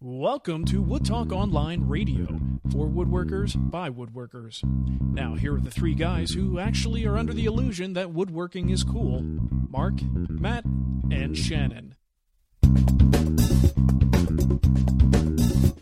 Welcome to Wood Talk Online Radio, for woodworkers, by woodworkers. Now, here are the three guys who actually are under the illusion that woodworking is cool: Mark, Matt, and Shannon.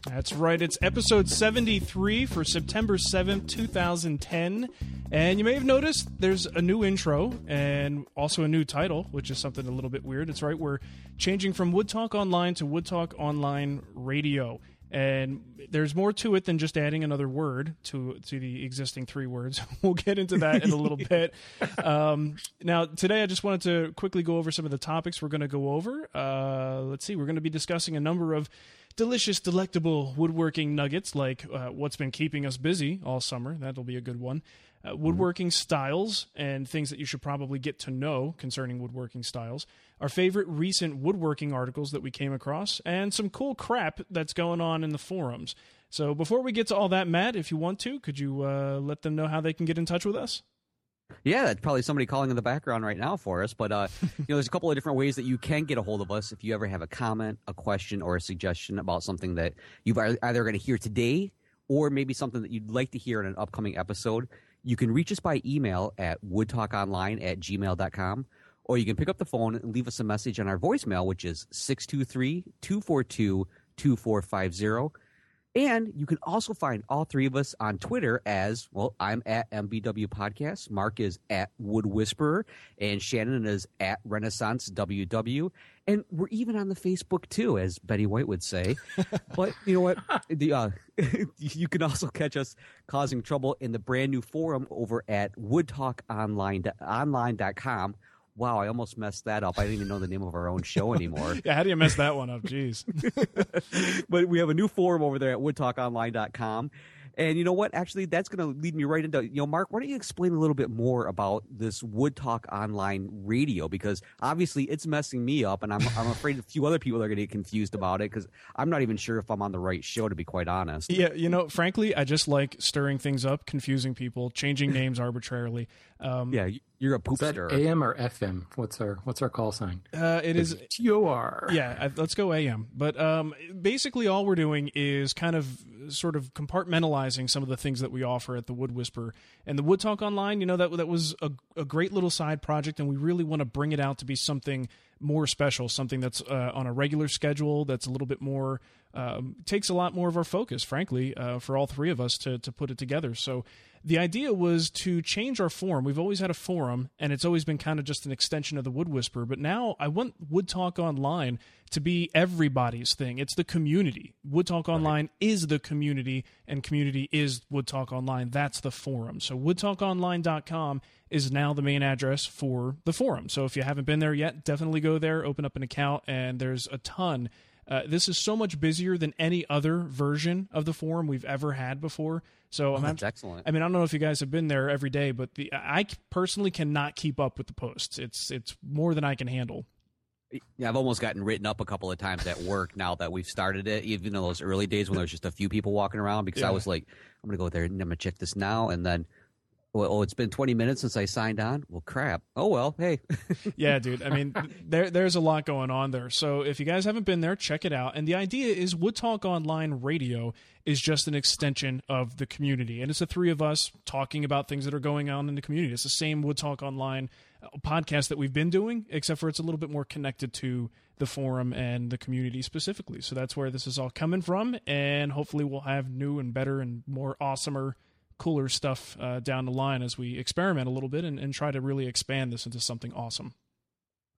That's right, it's episode 73 for September 7th, 2010. And you may have noticed there's a new intro and also a new title, which is something a little bit weird. It's right, we're changing from Wood Talk Online to Wood Talk Online Radio. And there's more to it than just adding another word to the existing three words. We'll get into that in a little bit. Now, today I just wanted to quickly go over some of the topics we're going to go over. Let's see, we're going to be discussing a number of delicious, delectable woodworking nuggets, like what's been keeping us busy all summer. That'll be a good one. Woodworking styles and things that you should probably get to know concerning woodworking styles, our favorite recent woodworking articles that we came across, and some cool crap that's going on in the forums. So before we get to all that, Matt, if you want to, could you let them know how they can get in touch with us? Yeah, that's probably somebody calling in the background right now for us. But, there's a couple of different ways that you can get a hold of us if you ever have a comment, a question, or a suggestion about something that you're either going to hear today or maybe something that you'd like to hear in an upcoming episode. You can reach us by email at woodtalkonline@gmail.com, or you can pick up the phone and leave us a message on our voicemail, which is 623-242-2450. And you can also find all three of us on Twitter as, well, I'm at MBW Podcast, Mark is at Wood Whisperer, and Shannon is at Renaissance WW. And we're even on the Facebook, too, as Betty White would say. But you know what? You can also catch us causing trouble in the brand new forum over at woodtalkonline.com. Wow, I almost messed that up. I didn't even know the name of our own show anymore. Yeah, how do you mess that one up? Jeez. But we have a new forum over there at woodtalkonline.com. And you know what? Actually, that's going to lead me right into, Mark, why don't you explain a little bit more about this Wood Talk Online Radio? Because obviously it's messing me up, and I'm afraid a few other people are going to get confused about it because I'm not even sure if I'm on the right show, to be quite honest. Yeah, frankly, I just like stirring things up, confusing people, changing names arbitrarily. Yeah, you're a poop stirrer. AM or FM? What's our call sign? It is TOR. Yeah, let's go AM. But basically, all we're doing is sort of compartmentalizing some of the things that we offer at the Wood Whisperer and the Wood Talk Online. That was a great little side project, and we really want to bring it out to be something more special, something that's on a regular schedule, that's a little bit more, takes a lot more of our focus, frankly, for all three of us to put it together. So the idea was to change our forum. We've always had a forum, and it's always been kind of just an extension of the Wood Whisperer, but now I want Wood Talk Online to be everybody's thing. It's the community. Wood Talk Online is the community, and community is Wood Talk Online. That's the forum. So woodtalkonline.com is now the main address for the forum. So if you haven't been there yet, definitely go there, open up an account, and there's a ton This is so much busier than any other version of the forum we've ever had before. So that's excellent. I mean, I don't know if you guys have been there every day, but I personally cannot keep up with the posts. It's more than I can handle. Yeah, I've almost gotten written up a couple of times at work now that we've started it, even in those early days when there was just a few people walking around, because I was like, I'm going to go there and I'm going to check this now. And then, oh, it's been 20 minutes since I signed on. Well, crap. Oh, well, hey. Yeah, dude. I mean, there's a lot going on there. So if you guys haven't been there, check it out. And the idea is Wood Talk Online Radio is just an extension of the community. And it's the three of us talking about things that are going on in the community. It's the same Wood Talk Online podcast that we've been doing, except for it's a little bit more connected to the forum and the community specifically. So that's where this is all coming from, and hopefully we'll have new and better and more awesomer, cooler stuff down the line as we experiment a little bit and try to really expand this into something awesome.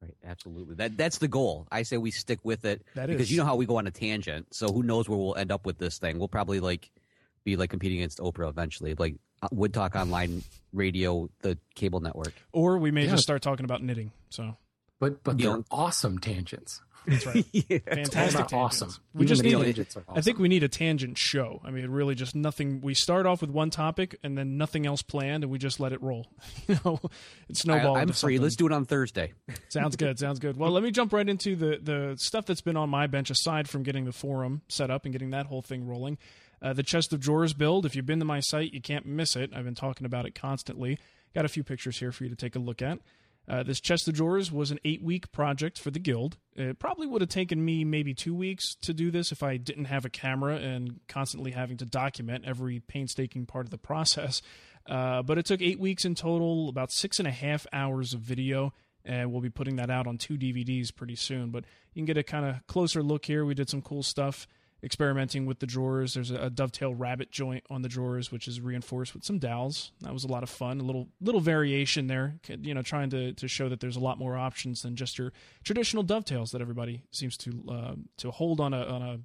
Right, absolutely. That's the goal. I say we stick with it because you know how we go on a tangent, so who knows where we'll end up with this thing. We'll probably be competing against Oprah eventually, Wood Talk Online Radio, the cable network, or we may just start talking about knitting. So, but they're awesome tangents. That's right, fantastic, tangents. Awesome. We just need. Awesome. I think we need a tangent show. I mean, really, just nothing. We start off with one topic and then nothing else planned, and we just let it roll. You know, it snowballs. I'm free. Something. Let's do it on Thursday. Sounds good. Sounds good. Well, let me jump right into the stuff that's been on my bench aside from getting the forum set up and getting that whole thing rolling. The chest of drawers build, if you've been to my site, you can't miss it. I've been talking about it constantly. Got a few pictures here for you to take a look at. This chest of drawers was an 8-week project for the guild. It probably would have taken me maybe 2 weeks to do this if I didn't have a camera and constantly having to document every painstaking part of the process. But it took 8 weeks in total, about 6.5 hours of video. And we'll be putting that out on 2 DVDs pretty soon. But you can get a kind of closer look here. We did some cool stuff. Experimenting with the drawers. There's a dovetail rabbit joint on the drawers, which is reinforced with some dowels. That was a lot of fun. A little variation there, you know, trying to show that there's a lot more options than just your traditional dovetails that everybody seems to hold on a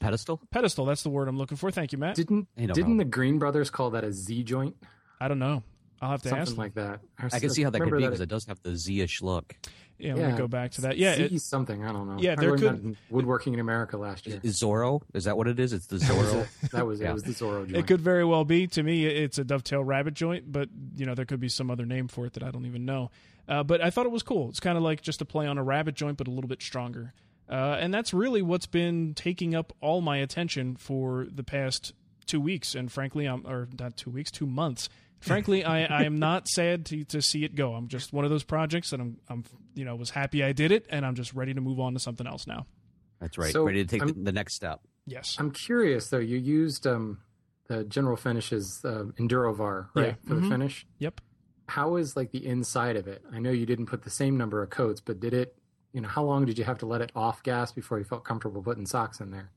pedestal. Pedestal. That's the word I'm looking for. Thank you, Matt. Didn't the Greene brothers call that a Z joint? I don't know. I'll have to ask. Something like that. I can see how that could be because it does have the Z-ish look. Yeah, we'll go back to that. Yeah, something. I don't know. Yeah, there could woodworking in America last year. Zorro? Is that what it is? It's the Zorro. That was it. It was the Zorro joint. It could very well be. To me, it's a dovetail rabbit joint, but you know there could be some other name for it that I don't even know. But I thought it was cool. It's kind of like just a play on a rabbit joint, but a little bit stronger. And that's really what's been taking up all my attention for the past 2 weeks, and frankly, 2 months. Frankly, I am not sad to see it go. I'm just one of those projects that I'm was happy I did it, and I'm just ready to move on to something else now. That's right. So ready to take the next step. Yes. I'm curious though. You used the General Finishes Endurovar, right, for the finish? Yep. How is the inside of it? I know you didn't put the same number of coats, but did it? You know, how long did you have to let it off gas before you felt comfortable putting socks in there?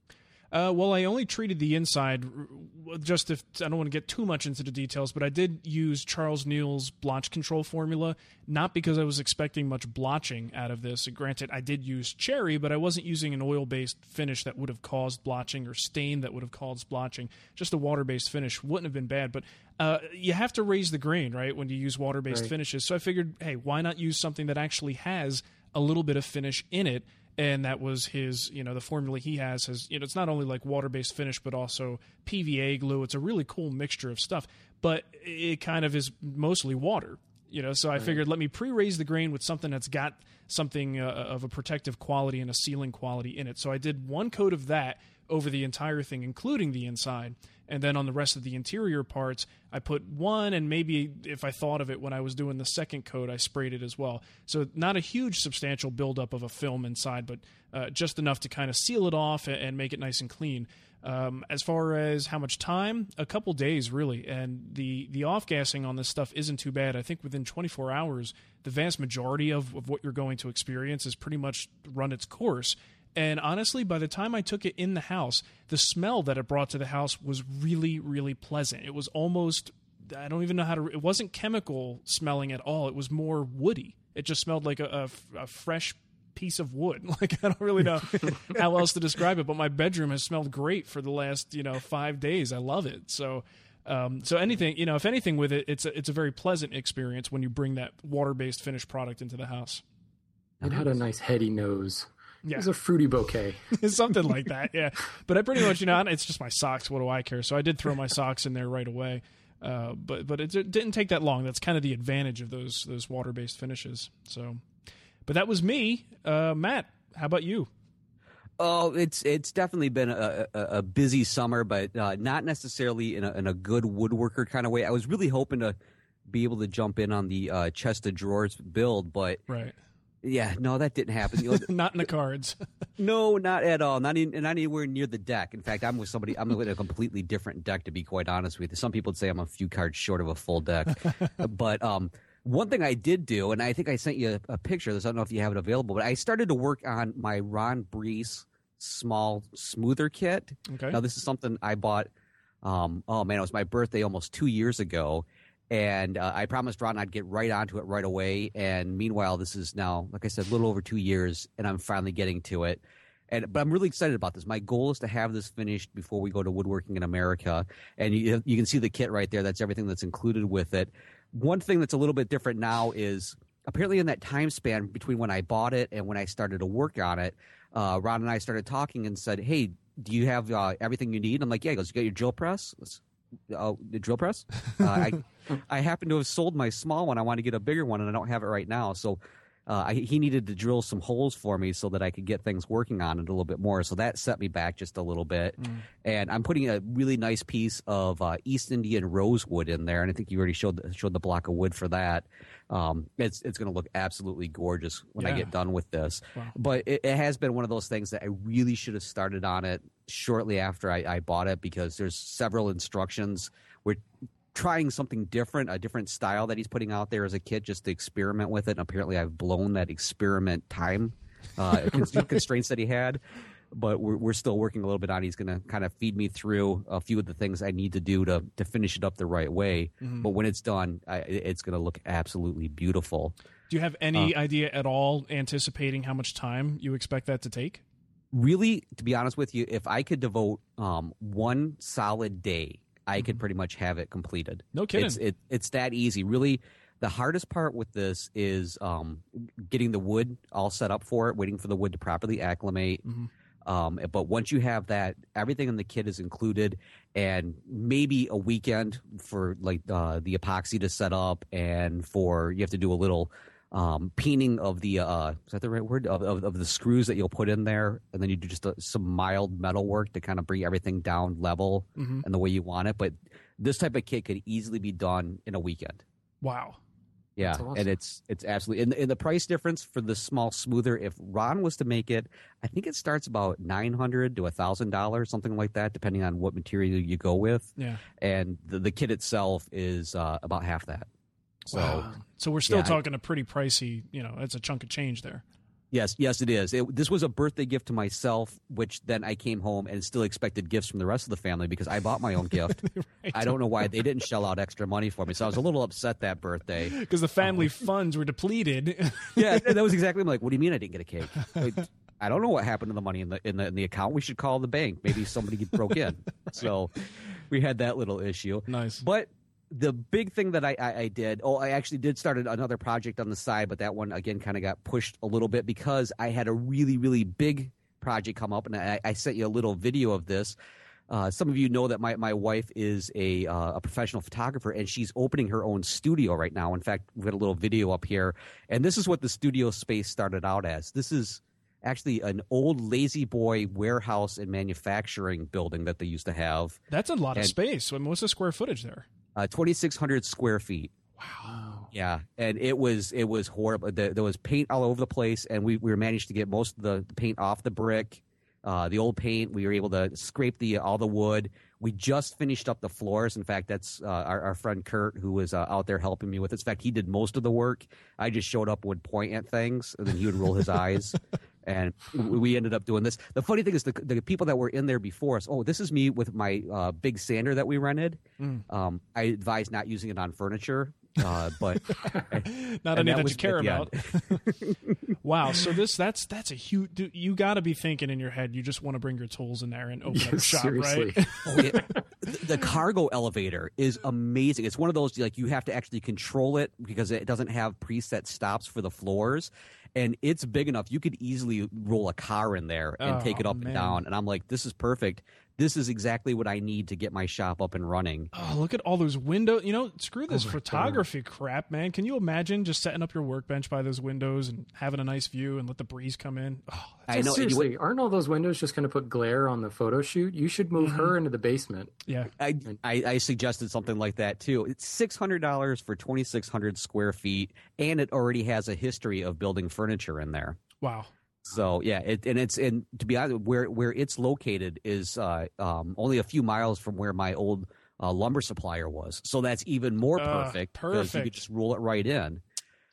Well, I only treated the inside, I don't want to get too much into the details, but I did use Charles Neal's blotch control formula, not because I was expecting much blotching out of this. Granted, I did use cherry, but I wasn't using an oil-based finish that would have caused blotching or stain that would have caused blotching. Just a water-based finish wouldn't have been bad, but you have to raise the grain, right, when you use water-based finishes. So I figured, hey, why not use something that actually has a little bit of finish in it? And that was his, the formula he has, it's not only water-based finish, but also PVA glue. It's a really cool mixture of stuff, but it kind of is mostly water, So I figured, let me pre-raise the grain with something that's got something of a protective quality and a sealing quality in it. So I did one coat of that over the entire thing, including the inside. And then on the rest of the interior parts, I put one, and maybe if I thought of it when I was doing the second coat, I sprayed it as well. So not a huge substantial buildup of a film inside, but just enough to kind of seal it off and make it nice and clean. As far as how much time, a couple days really. And the off-gassing on this stuff isn't too bad. I think within 24 hours, the vast majority of what you're going to experience is pretty much run its course. And honestly, by the time I took it in the house, the smell that it brought to the house was really, really pleasant. It was almost, I don't even know how to, it wasn't chemical smelling at all. It was more woody. It just smelled like a fresh piece of wood. I don't really know how else to describe it, but my bedroom has smelled great for the last, 5 days. I love it. So, anything, if anything with it, it's a very pleasant experience when you bring that water-based finished product into the house. It had a nice heady nose. Yeah. It was a fruity bouquet. Something like that, yeah. But I pretty much, it's just my socks. What do I care? So I did throw my socks in there right away. But it didn't take that long. That's kind of the advantage of those water-based finishes. So, but that was me. Matt, how about you? Oh, it's definitely been a busy summer, but not necessarily in a good woodworker kind of way. I was really hoping to be able to jump in on the chest of drawers build, but right. Yeah, no, that didn't happen. Not in the cards. No, not at all. Not anywhere near the deck. In fact, I'm with a completely different deck, to be quite honest with you. Some people would say I'm a few cards short of a full deck. But one thing I did do, and I think I sent you a picture of this. I don't know if you have it available, but I started to work on my Ron Brees small smoother kit. Okay. Now, this is something I bought, it was my birthday almost 2 years ago. And I promised Ron I'd get right onto it right away. And meanwhile, this is now, like I said, a little over 2 years, and I'm finally getting to it. But I'm really excited about this. My goal is to have this finished before we go to Woodworking in America. And you can see the kit right there. That's everything that's included with it. One thing that's a little bit different now is apparently in that time span between when I bought it and when I started to work on it, Ron and I started talking and said, hey, do you have everything you need? And I'm like, yeah. He goes, you got your drill press? The drill press? I happen to have sold my small one. I want to get a bigger one, and I don't have it right now. So he needed to drill some holes for me so that I could get things working on it a little bit more. So that set me back just a little bit. Mm. And I'm putting a really nice piece of East Indian rosewood in there, and I think you already showed the block of wood for that. It's going to look absolutely gorgeous when I get done with this. Wow. But it has been one of those things that I really should have started on it shortly after I bought it, because there's several instructions. We're trying something different, a different style that he's putting out there as a kid, just to experiment with it. And apparently I've blown that experiment time constraints that he had. But we're still working a little bit on it. He's going to kind of feed me through a few of the things I need to do to finish it up the right way. Mm-hmm. But when it's done, it's going to look absolutely beautiful. Do you have any idea at all anticipating how much time you expect that to take? Really, to be honest with you, if I could devote one solid day, I could pretty much have it completed. No kidding. It's that easy. Really, the hardest part with this is getting the wood all set up for it, waiting for the wood to properly acclimate. Mm-hmm. But once you have that, everything in the kit is included, and maybe a weekend for like the epoxy to set up, and you have to do a little painting of the is that the right word of the screws that you'll put in there, and then you do just some mild metal work to kind of bring everything down level mm-hmm. and the way you want it. But this type of kit could easily be done in a weekend. Wow. Yeah, awesome. And it's absolutely – and the price difference for the small smoother, if Ron was to make it, I think it starts about $900 to $1,000, something like that, depending on what material you go with. Yeah. And the kit itself is about half that. So, wow. So we're still talking a pretty pricey – it's a chunk of change there. Yes, it is. This was a birthday gift to myself, which then I came home and still expected gifts from the rest of the family because I bought my own gift. Right. I don't know why they didn't shell out extra money for me, so I was a little upset that birthday. Because the family funds were depleted. Yeah, that was exactly. I'm like, what do you mean I didn't get a cake? I don't know what happened to the money in the account. We should call the bank. Maybe somebody broke in. Right. So we had that little issue. Nice, but. The big thing that I did – I actually did start another project on the side, but that one, again, kind of got pushed a little bit because I had a really, really big project come up, and I sent you a little video of this. Some of you know that my wife is a professional photographer, and she's opening her own studio right now. In fact, we've got a little video up here, and this is what the studio space started out as. This is actually an old Lazy Boy warehouse and manufacturing building that they used to have. That's a lot of space. I mean, what's the square footage there? 2,600 square feet. Wow. Yeah, and it was horrible. There was paint all over the place, and we managed to get most of the paint off the brick, the old paint. We were able to scrape all the wood. We just finished up the floors. In fact, that's our friend Kurt, who was out there helping me with it. In fact, he did most of the work. I just showed up, would point at things, and then he would roll his eyes. And we ended up doing this. The funny thing is the people that were in there before us, this is me with my big sander that we rented. Mm. I advise not using it on furniture, but not any that you care about. Wow. So that's a huge – dude, you got to be thinking in your head, you just want to bring your tools in there and open up shop, seriously. Right? Oh, yeah. The cargo elevator is amazing. It's one of those, like, you have to actually control it because it doesn't have preset stops for the floors. And it's big enough. You could easily roll a car in there and take it up and down. And I'm like, this is perfect. This is exactly what I need to get my shop up and running. Oh, look at all those windows. You know, screw this photography crap, man. Can you imagine just setting up your workbench by those windows and having a nice view and let the breeze come in? Oh, I know. Seriously, aren't all those windows just going to put glare on the photo shoot? You should move her into the basement. Yeah. I suggested something like that, too. It's $600 for 2,600 square feet, and it already has a history of building furniture in there. Wow. So yeah, and to be honest, where it's located is only a few miles from where my old lumber supplier was. So that's even more perfect. Perfect. You could just roll it right in.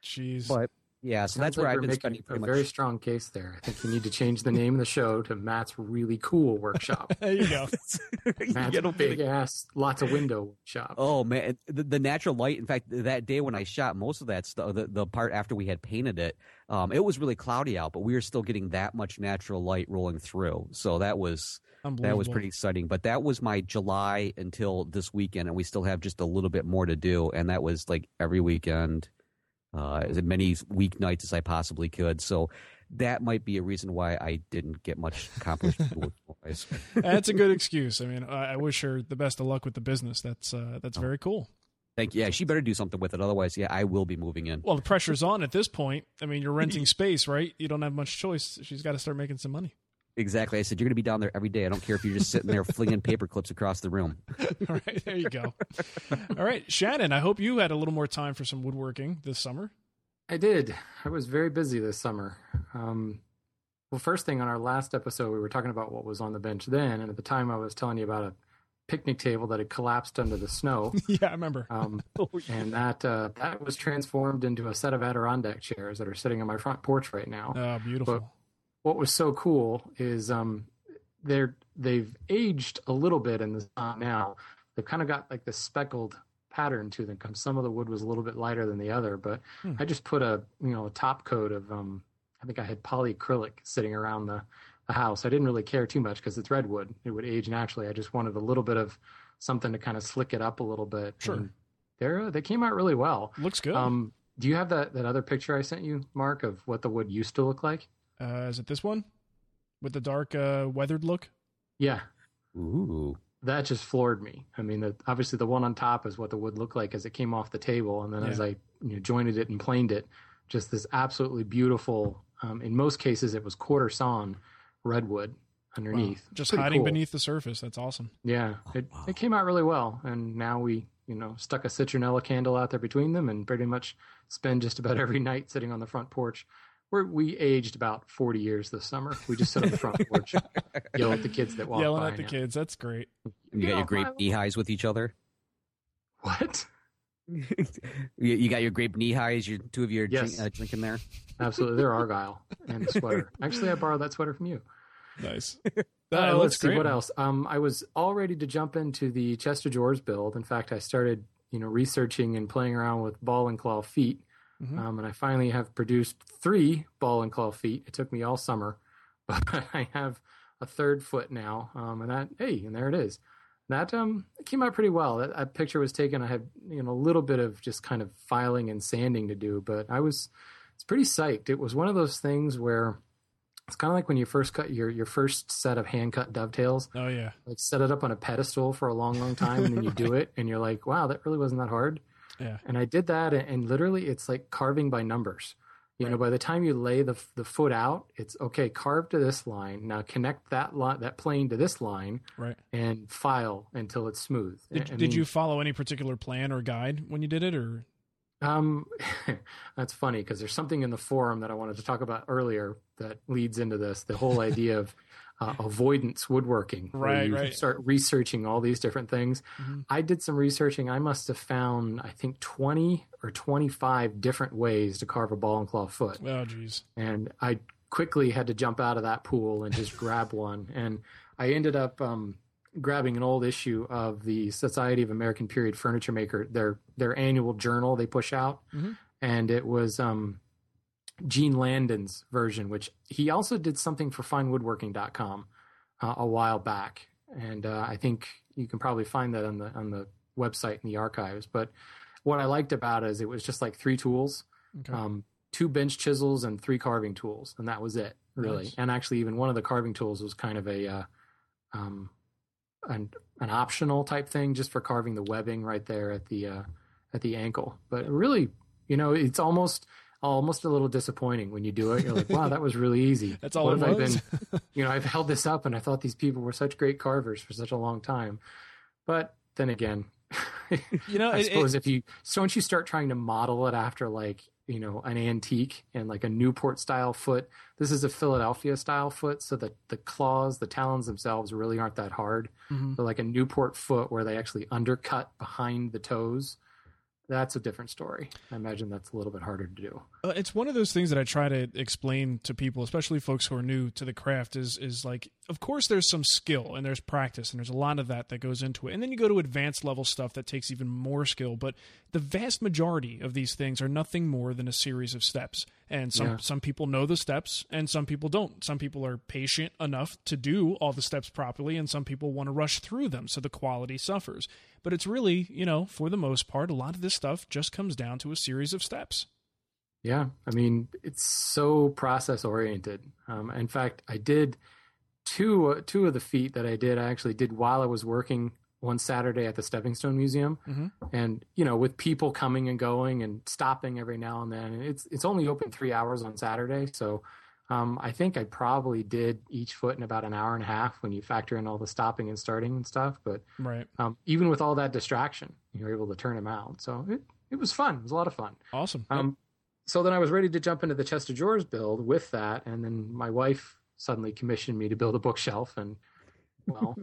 Jeez. But yeah, so that's like where I've been spending pretty much. A very strong case there. I think you need to change the name of the show to Matt's Really Cool Workshop. There you go. Matt's big ass, lots of window workshop. Oh man, the natural light. In fact, that day when I shot most of that stuff, the part after we had painted it. It was really cloudy out, but we were still getting that much natural light rolling through. So that was pretty exciting. But that was my July until this weekend, and we still have just a little bit more to do. And that was like every weekend, as many weeknights as I possibly could. So that might be a reason why I didn't get much accomplished. That's a good excuse. I mean, I wish her the best of luck with the business. That's very cool. Thank you. Yeah, she better do something with it. Otherwise, yeah, I will be moving in. Well, the pressure's on at this point. I mean, you're renting space, right? You don't have much choice. She's got to start making some money. Exactly. I said, you're going to be down there every day. I don't care if you're just sitting there flinging paper clips across the room. All right. There you go. All right. Shannon, I hope you had a little more time for some woodworking this summer. I did. I was very busy this summer. Well, first thing on our last episode, we were talking about what was on the bench then. And at the time, I was telling you about a picnic table that had collapsed under the snow. Yeah, I remember. And that was transformed into a set of Adirondack chairs that are sitting on my front porch right now. Oh, beautiful. But what was so cool is they've aged a little bit in the sun now. They've kind of got like this speckled pattern to them. Some of the wood was a little bit lighter than the other, but I just put a top coat of I think I had polyacrylic sitting around the house. I didn't really care too much because it's redwood. It would age naturally. I just wanted a little bit of something to kind of slick it up a little bit. Sure. They came out really well. Looks good. Do you have that other picture I sent you, Mark, of what the wood used to look like? Is it this one with the dark weathered look? Yeah. Ooh. That just floored me. I mean, obviously the one on top is what the wood looked like as it came off the table. And then as I jointed it and planed it, just this absolutely beautiful, in most cases it was quarter sawn redwood underneath. Wow. Just hiding beneath the surface. That's awesome. Yeah. It came out really well. And now we, stuck a citronella candle out there between them and pretty much spend just about every night sitting on the front porch. We aged about 40 years this summer. We just sit on the front porch, yelling at the kids that walk by. Yelling at the kids. That's great. You got your grape knee highs with each other? What? You got your grape knee highs, your two of you are drinking there? Absolutely. They're Argyle and the sweater. Actually, I borrowed that sweater from you. Nice. Let's see what else. I was all ready to jump into the Chest of Drawers build. In fact, I started, researching and playing around with ball and claw feet. Mm-hmm. And I finally have produced 3 ball and claw feet. It took me all summer, but I have a third foot now. And there it is. It came out pretty well. That picture was taken. I had, a little bit of just kind of filing and sanding to do, but it's pretty psyched. It was one of those things where it's kind of like when you first cut your first set of hand-cut dovetails. Oh, yeah. Like set it up on a pedestal for a long, long time, and then you do it, and you're like, wow, that really wasn't that hard. Yeah. And I did that, and literally it's like carving by numbers. You know, by the time you lay the foot out, it's, okay, carve to this line. Now connect that plane to this line and file until it's smooth. Did you follow any particular plan or guide when you did it, or...? That's funny because there's something in the forum that I wanted to talk about earlier that leads into this, the whole idea of avoidance woodworking. Right, start researching all these different things. Mm-hmm. I did some researching. I must have found, I think, 20 or 25 different ways to carve a ball and claw foot. Oh, geez. And I quickly had to jump out of that pool and just grab one. And I ended up... grabbing an old issue of the Society of American Period Furniture Maker, their annual journal they push out. Mm-hmm. And it was Gene Landon's version, which he also did something for FineWoodworking.com a while back. And I think you can probably find that on the website in the archives. But what I liked about it is it was just like three tools, okay. 2 bench chisels and 3 carving tools. And that was it, really. Nice. And actually even one of the carving tools was kind of a an optional type thing just for carving the webbing right there at the ankle. But really, you know, it's almost a little disappointing when you do it. You're like, wow, that was really easy. That's all it was? I've held this up and I thought these people were such great carvers for such a long time. But then again, I suppose once you start trying to model it after an antique and like a Newport style foot, this is a Philadelphia style foot. So that the claws, the talons themselves really aren't that hard. Mm-hmm. But like a Newport foot where they actually undercut behind the toes, that's a different story. I imagine that's a little bit harder to do. It's one of those things that I try to explain to people, especially folks who are new to the craft, is like, of course, there's some skill and there's practice and there's a lot of that goes into it. And then you go to advanced level stuff that takes even more skill. But the vast majority of these things are nothing more than a series of steps. And some people know the steps and some people don't. Some people are patient enough to do all the steps properly and some people want to rush through them. So the quality suffers. But it's really, for the most part, a lot of this stuff just comes down to a series of steps. Yeah. I mean, it's so process oriented. In fact, I did two of the feet that I did, I actually did while I was working one Saturday at the Stepping Stone Museum. Mm-hmm. And, with people coming and going and stopping every now and then, and it's only open 3 hours on Saturday. So I think I probably did each foot in about an hour and a half when you factor in all the stopping and starting and stuff. But right. Even with all that distraction, you were able to turn them out. So it was fun. It was a lot of fun. Awesome. So then I was ready to jump into the chest of drawers build with that. And then my wife suddenly commissioned me to build a bookshelf and, well,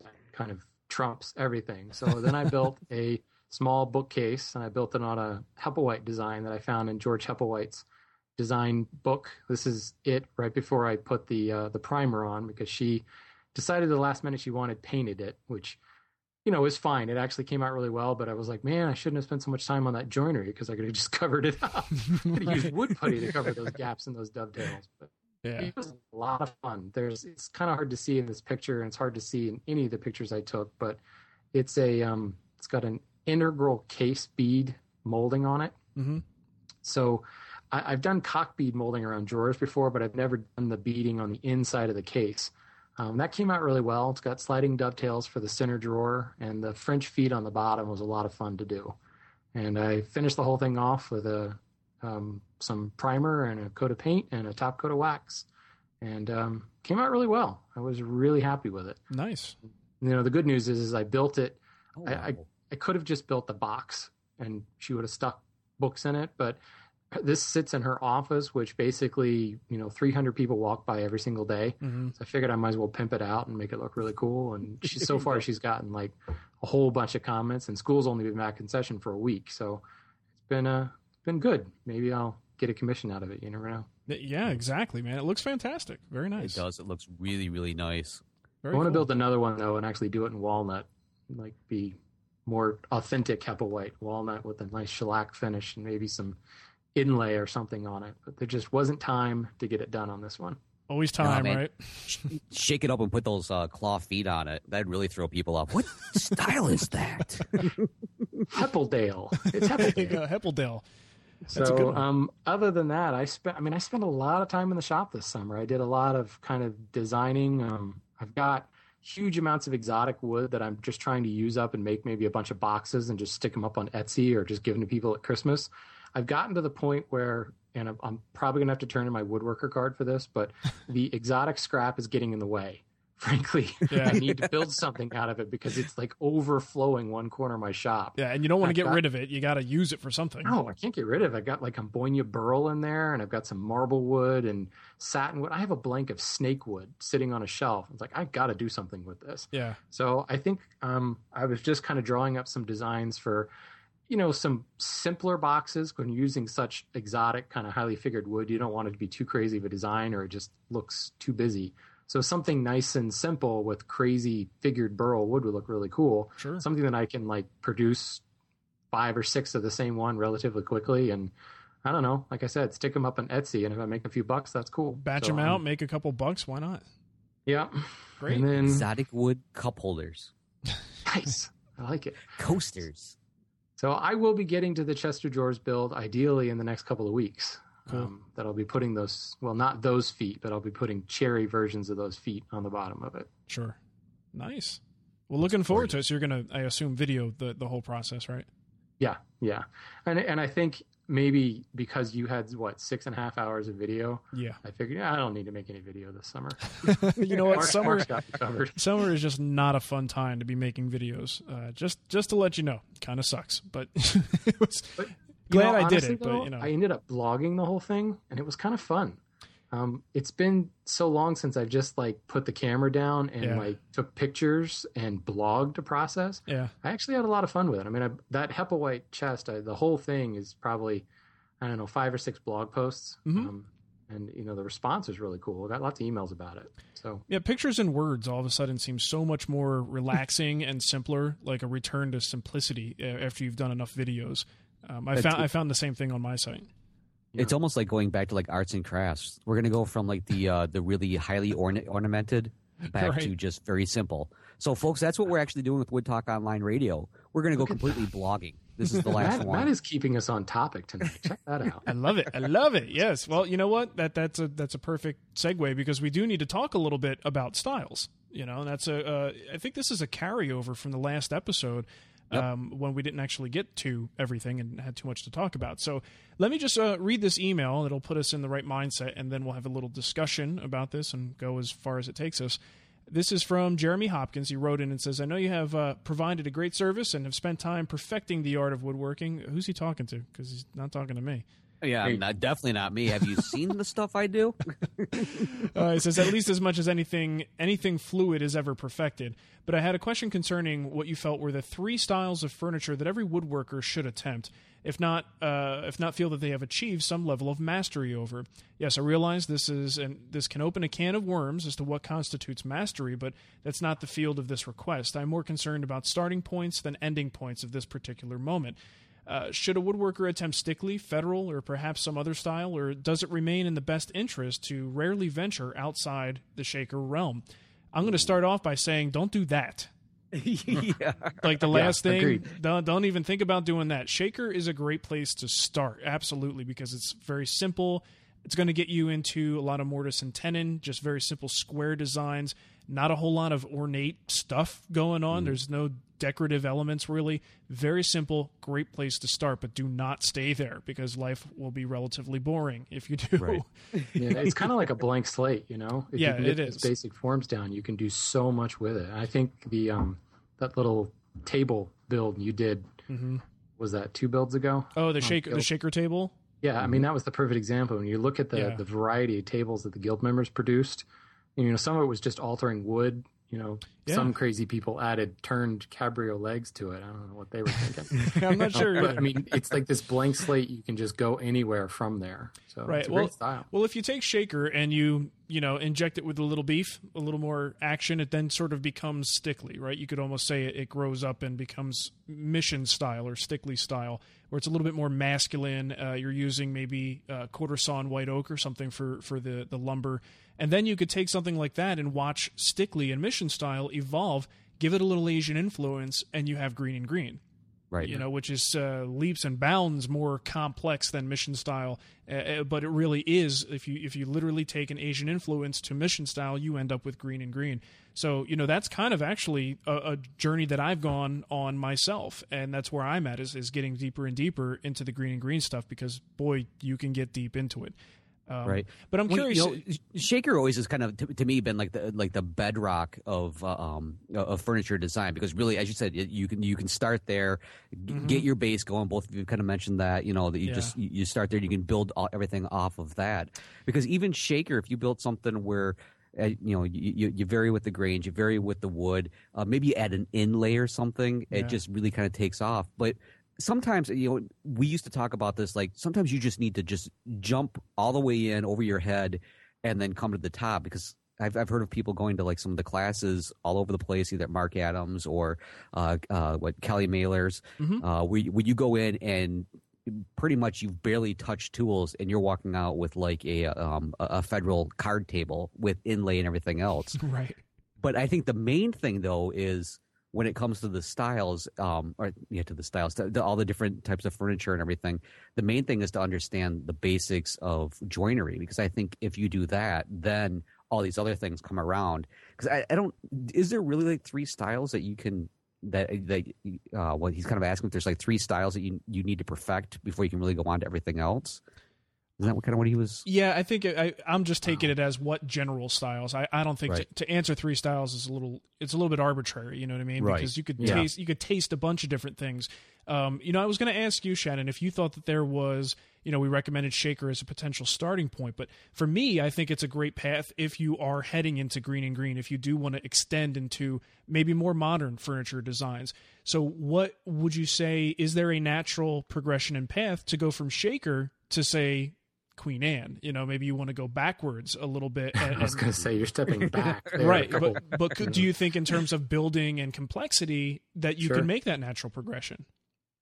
that kind of trumps everything. So then I built a small bookcase and I built it on a Hepplewhite design that I found in George Hepplewhite's design book. This is it right before I put the primer on because she decided the last minute she wanted painted it, which, is fine. It actually came out really well, but I was like, man, I shouldn't have spent so much time on that joinery because I could have just covered it up. I could have used wood putty to cover those gaps and those dovetails. But yeah. It was a lot of fun. It's kind of hard to see in this picture and it's hard to see in any of the pictures I took, but it's it's got an integral case bead molding on it. Mm-hmm. So I've done cock bead molding around drawers before, but I've never done the beading on the inside of the case. That came out really well. It's got sliding dovetails for the center drawer, and the French feet on the bottom was a lot of fun to do. And I finished the whole thing off with some primer and a coat of paint and a top coat of wax, and came out really well. I was really happy with it. Nice. The good news is I built it. Oh, wow. I could have just built the box, and she would have stuck books in it, but this sits in her office, which basically, 300 people walk by every single day. Mm-hmm. So I figured I might as well pimp it out and make it look really cool. And so far she's gotten like a whole bunch of comments, and school's only been back in session for a week. So it's been good. Maybe I'll get a commission out of it. You never know. Yeah, exactly, man. It looks fantastic. Very nice. It does. It looks really, really nice. Very I want cool. to build another one though, and actually do it in walnut, be more authentic Hepplewhite walnut with a nice shellac finish and maybe some inlay or something on it, but there just wasn't time to get it done on this one. Always time, right? Shake it up and put those claw feet on it. That'd really throw people off. What style is that? Heppledale. It's Heppledale. Heppledale. That's a good one. Other than that, I spent a lot of time in the shop this summer. I did a lot of kind of designing. I've got huge amounts of exotic wood that I'm just trying to use up and make maybe a bunch of boxes and just stick them up on Etsy or just give them to people at Christmas. I've gotten to the point where, and I'm probably going to have to turn in my woodworker card for this, but the exotic scrap is getting in the way. Frankly, yeah. I need to build something out of it because it's like overflowing one corner of my shop. Yeah, and you don't want to get rid of it. You got to use it for something. No, I can't get rid of it. I've got like Amboyna burl in there, and I've got some marble wood and satin wood. I have a blank of snake wood sitting on a shelf. It's like, I've got to do something with this. Yeah. So I think I was just kind of drawing up some designs for some simpler boxes. When using such exotic, kind of highly figured wood, you don't want it to be too crazy of a design or it just looks too busy. So something nice and simple with crazy figured burl wood would look really cool. Sure. Something that I can produce 5 or 6 of the same one relatively quickly. And I don't know, like I said, stick them up on Etsy. And if I make a few bucks, that's cool. Batch them out, make a couple bucks. Why not? Yeah. Great. And then, exotic wood cup holders. Nice. I like it. Coasters. So I will be getting to the Chester drawers build ideally in the next couple of weeks. Cool. That I'll be putting those, well, not those feet, but I'll be putting cherry versions of those feet on the bottom of it. Sure. Nice. Well, looking forward to it. So you're going to, I assume, video the whole process, right? Yeah. Yeah. And I think maybe because you had, 6.5 hours of video? Yeah. I figured, I don't need to make any video this summer. You know what? Mark's got me covered. Summer is just not a fun time to be making videos. Just to let you know, kind of sucks. But it was I ended up blogging the whole thing, and it was kind of fun. It's been so long since I've just put the camera down and took pictures and blogged the process. Yeah. I actually had a lot of fun with it. I mean, that Hepplewhite chest, the whole thing is probably, 5 or 6 blog posts. Mm-hmm. And the response was really cool. I got lots of emails about it. So yeah, pictures and words all of a sudden seem so much more relaxing and simpler, like a return to simplicity after you've done enough videos. I found the same thing on my site. Yeah. It's almost like going back to arts and crafts. We're going to go from the really highly ornamented back to just very simple. So, folks, that's what we're actually doing with Wood Talk Online Radio. We're going to go completely blogging. This is the last one. That is keeping us on topic tonight. Check that out. I love it. Yes. Well, you know what? That's a perfect segue because we do need to talk a little bit about styles. And that's I think this is a carryover from the last episode. Yep. When we didn't actually get to everything and had too much to talk about. So let me just read this email. It'll put us in the right mindset, and then we'll have a little discussion about this and go as far as it takes us. This is from Jeremy Hopkins. He wrote in and says, I know you have provided a great service and have spent time perfecting the art of woodworking. Who's he talking to? Because he's not talking to me. Yeah, definitely not me. Have you seen the stuff I do? It says, at least as much as anything fluid is ever perfected. But I had a question concerning what you felt were the 3 styles of furniture that every woodworker should attempt, if not feel that they have achieved some level of mastery over. Yes, I realize this can open a can of worms as to what constitutes mastery, but that's not the field of this request. I'm more concerned about starting points than ending points of this particular moment. Should a woodworker attempt stickly, federal, or perhaps some other style, or does it remain in the best interest to rarely venture outside the shaker realm? I'm going to start off by saying, don't do that. Yeah. Like the last thing, agreed. Don't even think about doing that. Shaker is a great place to start, absolutely, because it's very simple. It's going to get you into a lot of mortise and tenon, just very simple square designs, not a whole lot of ornate stuff going on. There's no decorative elements, really. Very simple, great place to start, but do not stay there because life will be relatively boring if you do. Right. Yeah, it's kind of like a blank slate, If you can get these basic forms down, you can do so much with it. And I think the that little table build you did, was that 2 builds ago? Oh, the shaker table? Yeah, I mean, that was the perfect example. When you look at the variety of tables that the guild members produced, some of it was just altering wood. Some crazy people turned cabrio legs to it. I don't know what they were thinking. I'm not sure. But, it's like this blank slate. You can just go anywhere from there. So right. It's a great style. Well, if you take shaker and you inject it with a little beef, a little more action, it then sort of becomes stickly, right? You could almost say it grows up and becomes mission style or stickly style, where it's a little bit more masculine. You're using maybe quarter sawn white oak or something for the lumber. And then you could take something like that and watch stickly and mission style evolve, give it a little Asian influence, and you have Greene and Greene. Right. Which is leaps and bounds more complex than mission style, but it really is. If you literally take an Asian influence to mission style, you end up with Greene and Greene. So that's kind of actually a journey that I've gone on myself, and that's where I'm at is getting deeper and deeper into the Greene and Greene stuff because boy, you can get deep into it. Right, but I'm curious. Shaker always has kind of, to me, been like the bedrock of furniture design because really, as you said, you can start there, get your base going. Both of you kind of mentioned that you start there, you can build everything off of that because even shaker, if you build something where you vary with the grains, you vary with the wood, maybe you add an inlay or something, it just really kind of takes off, but. Sometimes, we used to talk about this, sometimes you just need to just jump all the way in over your head and then come to the top because I've heard of people going to some of the classes all over the place, either at Mark Adams or Kelly Mailer's, where you go in and pretty much you've barely touched tools and you're walking out with like a Federal card table with inlay and everything else. Right. But I think the main thing though is when it comes to the styles, to all the different types of furniture and everything, the main thing is to understand the basics of joinery, because I think if you do that, then all these other things come around. Because is there really like three styles that you can, well, he's kind of asking if there's like three styles that you need to perfect before you can really go on to everything else? Isn't that what he was? Yeah, I think I'm just taking it as what general styles. I don't think to answer three styles is a little bit arbitrary. You know what I mean? Right. Because you could taste a bunch of different things. I was going to ask you, Shannon, if you thought that there was, we recommended Shaker as a potential starting point, but for me, I think it's a great path if you are heading into Greene and Greene, if you do want to extend into maybe more modern furniture designs. So, what would you say? Is there a natural progression and path to go from Shaker to say Queen Anne? Maybe you want to go backwards a little bit. I was going to say you're stepping back. Right. But do you think in terms of building and complexity that you can make that natural progression?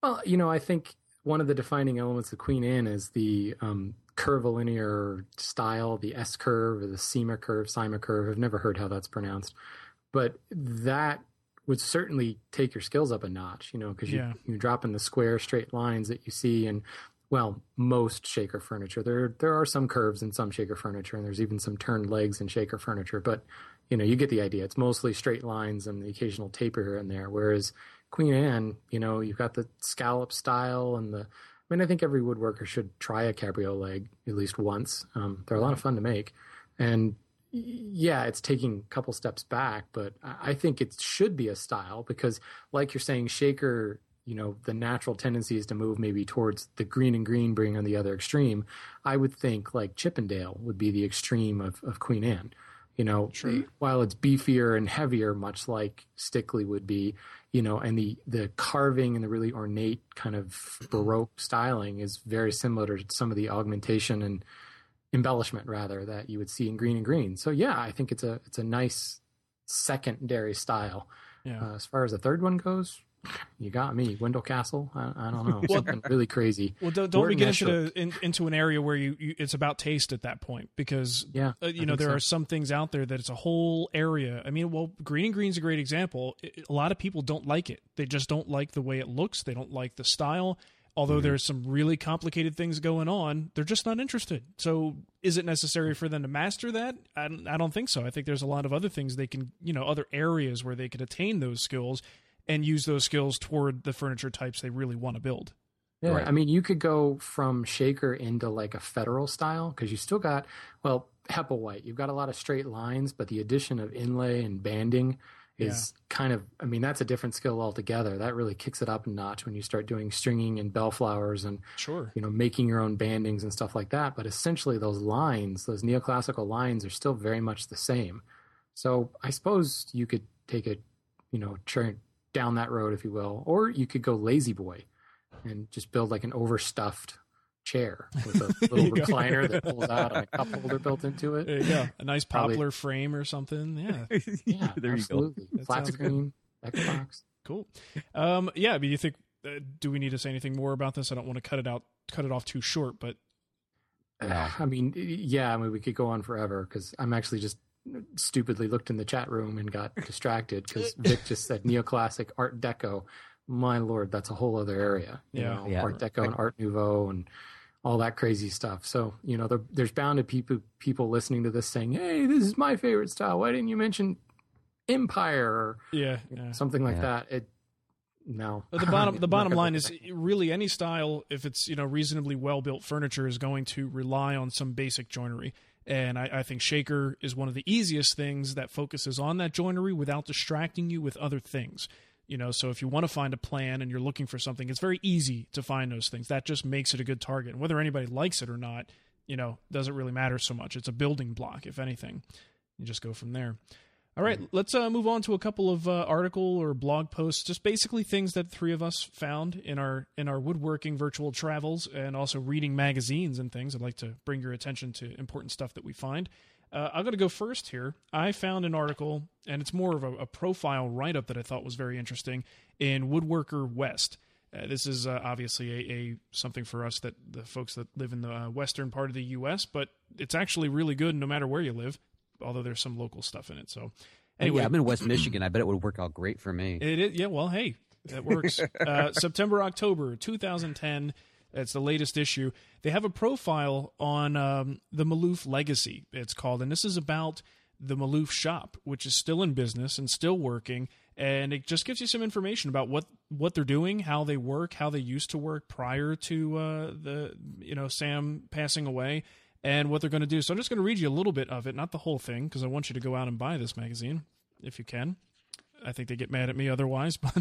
Well, I think one of the defining elements of Queen Anne is the curvilinear style, the S-curve or the cyma curve. I've never heard how that's pronounced. But that would certainly take your skills up a notch, because you're dropping the square straight lines that you see and well, most Shaker furniture. There are some curves in some Shaker furniture, and there's even some turned legs in Shaker furniture. But, you get the idea. It's mostly straight lines and the occasional taper here and there. Whereas Queen Anne, you've got the scallop style and I think every woodworker should try a cabriole leg at least once. They're a lot of fun to make. And, yeah, it's taking a couple steps back, but I think it should be a style because, like you're saying, Shaker – the natural tendency is to move maybe towards the Greene and Greene being on the other extreme. I would think like Chippendale would be the extreme of Queen Anne. While it's beefier and heavier, much like Stickley would be, and the carving and the really ornate kind of Baroque styling is very similar to some of the augmentation and embellishment rather that you would see in Greene and Greene. So yeah, I think it's a nice secondary style. Yeah. As far as the third one goes, you got me. Wendell Castle? I don't know. Something really crazy. Well, don't we get into an area where you it's about taste at that point, because there are some things out there that it's a whole area. I mean, well, Greene and Greene's a great example. A lot of people don't like it. They just don't like the way it looks. They don't like the style. Although there's some really complicated things going on, they're just not interested. So is it necessary for them to master that? I don't think so. I think there's a lot of other things they can, other areas where they could attain those skills and use those skills toward the furniture types they really want to build. Yeah, right. I mean, you could go from Shaker into like a Federal style because you still got, well, Hepplewhite. You've got a lot of straight lines, but the addition of inlay and banding is kind of, I mean, that's a different skill altogether. That really kicks it up a notch when you start doing stringing and bellflowers and, making your own bandings and stuff like that. But essentially those lines, those neoclassical lines are still very much the same. So I suppose you could take a, down that road, if you will, or you could go lazy boy and just build like an overstuffed chair with a little recliner that pulls out and a cup holder built into it. Yeah, a nice poplar frame or something. Yeah, yeah, there absolutely. You go. Flat screen, Xbox. Cool. Yeah, I mean, you think? Do we need to say anything more about this? I don't want to cut it off too short, but we could go on forever because I'm actually just stupidly looked in the chat room and got distracted because Vic just said neoclassic Art Deco. My Lord, that's a whole other area. Art Deco and Art Nouveau and all that crazy stuff. So, there's bound to people listening to this saying, hey, this is my favorite style. Why didn't you mention Empire or something like that? No. But the bottom line is really any style, if it's, reasonably well-built furniture, is going to rely on some basic joinery. And I think Shaker is one of the easiest things that focuses on that joinery without distracting you with other things. So if you want to find a plan and you're looking for something, it's very easy to find those things. That just makes it a good target. And whether anybody likes it or not, doesn't really matter so much. It's a building block, if anything. You just go from there. All right, let's move on to a couple of article or blog posts, just basically things that the three of us found in our woodworking virtual travels and also reading magazines and things. I'd like to bring your attention to important stuff that we find. I'm going to go first here. I found an article, and it's more of a profile write-up that I thought was very interesting, in Woodworker West. This is obviously a something for us, that the folks that live in the western part of the U.S., but it's actually really good no matter where you live, although there's some local stuff in it. So anyway, yeah, I'm in West Michigan. I bet it would work out great for me. It is, yeah, well, hey, that works. September, October 2010. It's the latest issue. They have a profile on the Maloof legacy, it's called, and this is about the Maloof shop, which is still in business and still working. And it just gives you some information about what they're doing, how they work, how they used to work prior to Sam passing away, and what they're going to do. So I'm just going to read you a little bit of it, not the whole thing, because I want you to go out and buy this magazine if you can. I think they get mad at me otherwise, but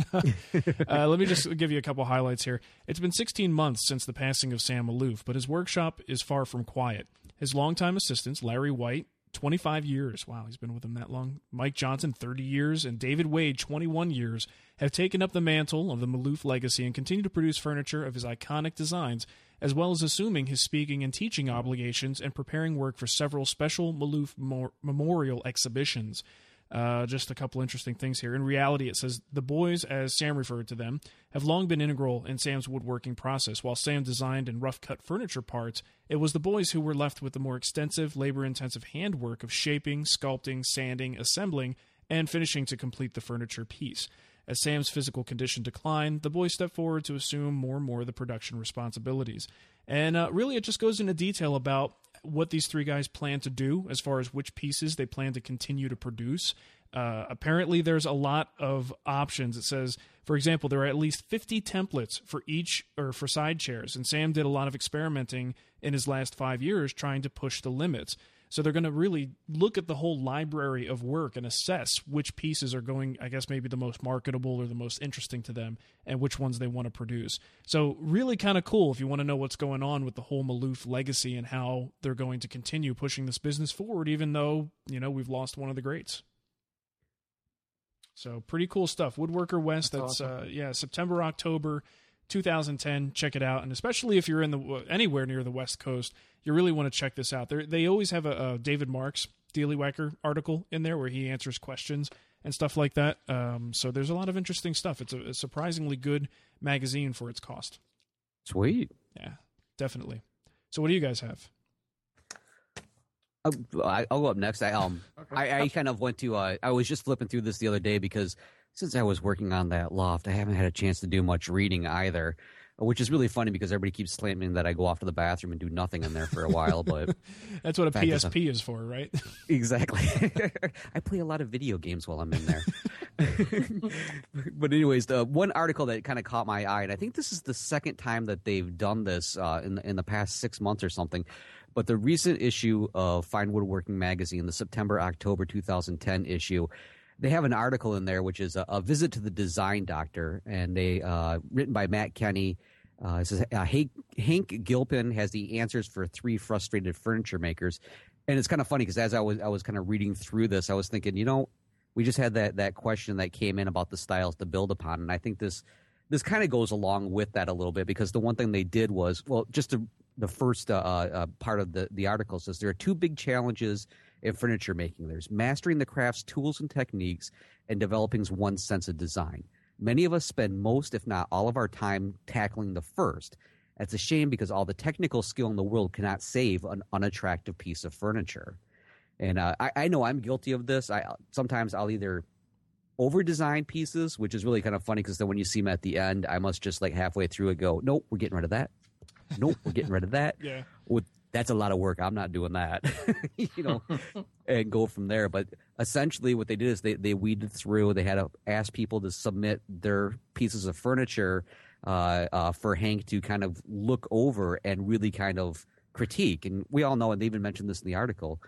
let me just give you a couple highlights here. It's been 16 months since the passing of Sam Maloof, but his workshop is far from quiet. His longtime assistants, Larry White, 25 years, wow, he's been with him that long, Mike Johnson, 30 years, and David Wade, 21 years, have taken up the mantle of the Maloof legacy and continue to produce furniture of his iconic designs, as well as assuming his speaking and teaching obligations and preparing work for several special Maloof memorial exhibitions. Just a couple interesting things here. In reality, it says, the boys, as Sam referred to them, have long been integral in Sam's woodworking process. While Sam designed and rough-cut furniture parts, it was the boys who were left with the more extensive, labor-intensive handwork of shaping, sculpting, sanding, assembling, and finishing to complete the furniture piece. As Sam's physical condition declined, the boys stepped forward to assume more and more the production responsibilities. And really, it just goes into detail about what these three guys plan to do as far as which pieces they plan to continue to produce. Apparently, there's a lot of options. It says, for example, there are at least 50 templates for for side chairs, and Sam did a lot of experimenting in his last 5 years trying to push the limits. So they're going to really look at the whole library of work and assess which pieces are going, I guess, maybe the most marketable or the most interesting to them, and which ones they want to produce. So really kind of cool if you want to know what's going on with the whole Maloof legacy and how they're going to continue pushing this business forward, even though, you know, we've lost one of the greats. So pretty cool stuff. Woodworker West, that's awesome. September, October 2010. Check it out. And especially if you're in anywhere near the West Coast, you really want to check this out. They always have a David Marks, Dealey-Wacker article in there where he answers questions and stuff like that. So there's a lot of interesting stuff. It's a surprisingly good magazine for its cost. Sweet. Yeah, definitely. So what do you guys have? I'll go up next. Okay. I kind of went to I was just flipping through this the other day because since I was working on that loft, I haven't had a chance to do much reading either, which is really funny because everybody keeps slamming that I go off to the bathroom and do nothing in there for a while. But that's what a PSP is for, right? Exactly. I play a lot of video games while I'm in there. But anyways, the one article that kind of caught my eye, and I think this is the second time that they've done this in the past 6 months or something, but the recent issue of Fine Woodworking Magazine, the September-October 2010 issue, they have an article in there which is a visit to the design doctor, and they written by Matt Kenny. It says, Hank Gilpin has the answers for three frustrated furniture makers. And it's kind of funny because as I was kind of reading through this, I was thinking, you know, we just had that question that came in about the styles to build upon, and I think this kind of goes along with that a little bit because the one thing they did was, well, just to – the first part of the article says there are two big challenges in furniture making. There's mastering the craft's tools and techniques and developing one's sense of design. Many of us spend most, if not all, of our time tackling the first. It's a shame because all the technical skill in the world cannot save an unattractive piece of furniture. And I know I'm guilty of this. Sometimes I'll either over-design pieces, which is really kind of funny because then when you see them at the end, I must just like halfway through it go, nope, we're getting rid of that. Nope, we're getting rid of that. Yeah, that's a lot of work. I'm not doing that, you know, and go from there. But essentially what they did is they weeded through. They had to ask people to submit their pieces of furniture for Hank to kind of look over and really kind of critique. And we all know, and they even mentioned this in the article,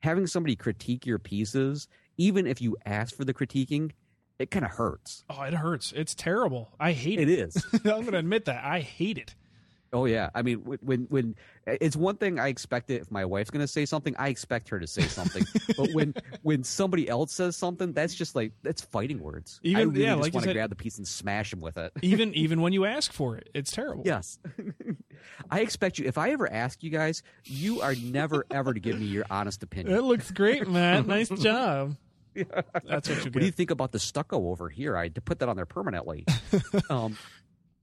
having somebody critique your pieces, even if you ask for the critiquing, it kind of hurts. Oh, it hurts. It's terrible. I hate it. It is. I'm going to admit that. I hate it. Oh, yeah. I mean, when it's one thing I expect it. If my wife's going to say something, I expect her to say something. But when somebody else says something, that's just like – that's fighting words. Even, I really just want to grab the piece and smash them with it. Even when you ask for it, it's terrible. Yes. I expect you – if I ever ask you guys, you are never, ever to give me your honest opinion. That looks great, Matt. Nice job. Yeah. That's what you get. What do you think about the stucco over here? I had to put that on there permanently.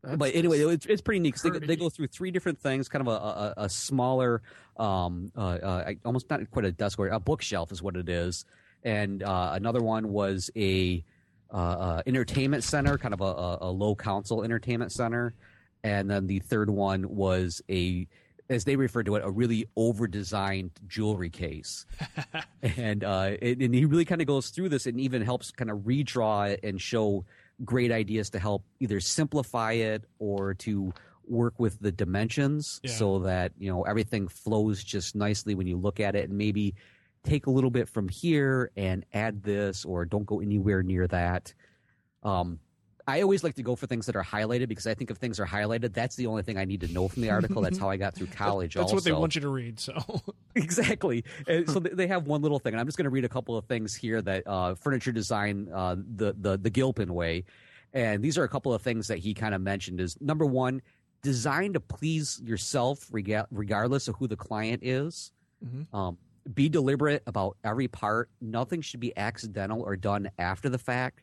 But anyway, it's pretty neat because they go through three different things, kind of a smaller, almost not quite a desk, or a bookshelf is what it is. And another one was a entertainment center, kind of a low council entertainment center. And then the third one was a, as they referred to it, a really over-designed jewelry case. and he really kind of goes through this and even helps kind of redraw it and show great ideas to help either simplify it or to work with the dimensions so that, you know, everything flows just nicely when you look at it, and maybe take a little bit from here and add this, or don't go anywhere near that. I always like to go for things that are highlighted, because I think if things are highlighted, that's the only thing I need to know from the article. That's how I got through college. That's also what they want you to read. So exactly. And so they have one little thing, and I'm just going to read a couple of things here that furniture design, the Gilpin way. And these are a couple of things that he kind of mentioned is, number one, design to please yourself regardless of who the client is. Mm-hmm. Be deliberate about every part. Nothing should be accidental or done after the fact.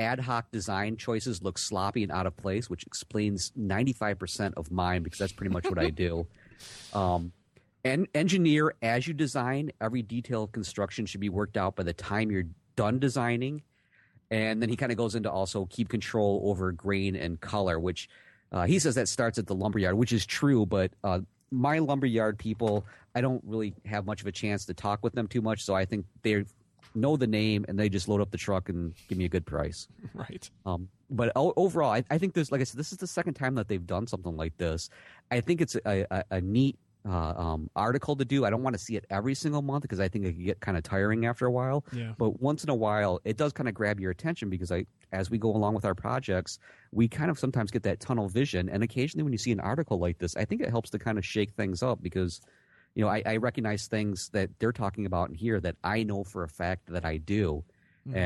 Ad hoc design choices look sloppy and out of place, which explains 95% of mine, because that's pretty much what I do. And engineer as you design. Every detail of construction should be worked out by the time you're done designing. And then he kind of goes into also keep control over grain and color, which he says that starts at the lumberyard, which is true. But my lumberyard people, I don't really have much of a chance to talk with them too much, so I think they're know the name, and they just load up the truck and give me a good price. Right. But overall, I think there's, like I said, this is the second time that they've done something like this. I think it's a neat article to do. I don't want to see it every single month, because I think it can get kind of tiring after a while. Yeah. But once in a while, it does kind of grab your attention, because as we go along with our projects, we kind of sometimes get that tunnel vision. And occasionally when you see an article like this, I think it helps to kind of shake things up, because – you know, I recognize things that they're talking about in here that I know for a fact that I do. Mm-hmm.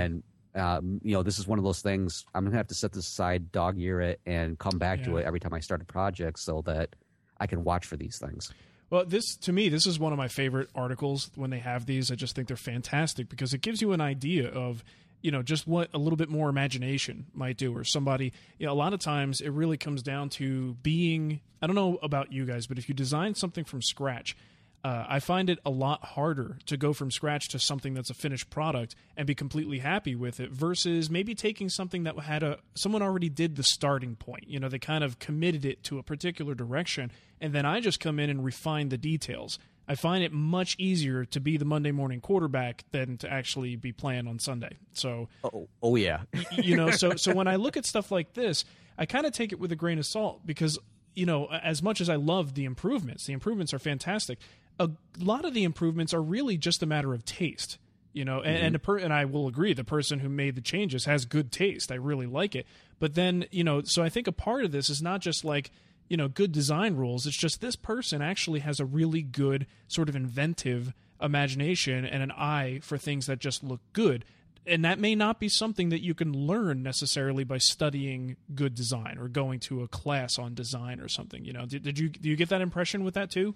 And, you know, this is one of those things I'm going to have to set this aside, dog ear it, and come back to it every time I start a project, so that I can watch for these things. Well, to me, this is one of my favorite articles when they have these. I just think they're fantastic, because it gives you an idea of, you know, just what a little bit more imagination might do, or somebody, you know, a lot of times it really comes down to being, I don't know about you guys, but if you design something from scratch, I find it a lot harder to go from scratch to something that's a finished product and be completely happy with it, versus maybe taking something that had someone already did the starting point. You know, they kind of committed it to a particular direction, and then I just come in and refine the details. I find it much easier to be the Monday morning quarterback than to actually be playing on Sunday. So, oh yeah, you know, so when I look at stuff like this, I kind of take it with a grain of salt, because, you know, as much as I love the improvements are fantastic. A lot of the improvements are really just a matter of taste, you know, and, mm-hmm. and I will agree, the person who made the changes has good taste. I really like it. But then, you know, so I think a part of this is not just like, you know, good design rules. It's just this person actually has a really good sort of inventive imagination and an eye for things that just look good. And that may not be something that you can learn necessarily by studying good design or going to a class on design or something. You know, do you get that impression with that too?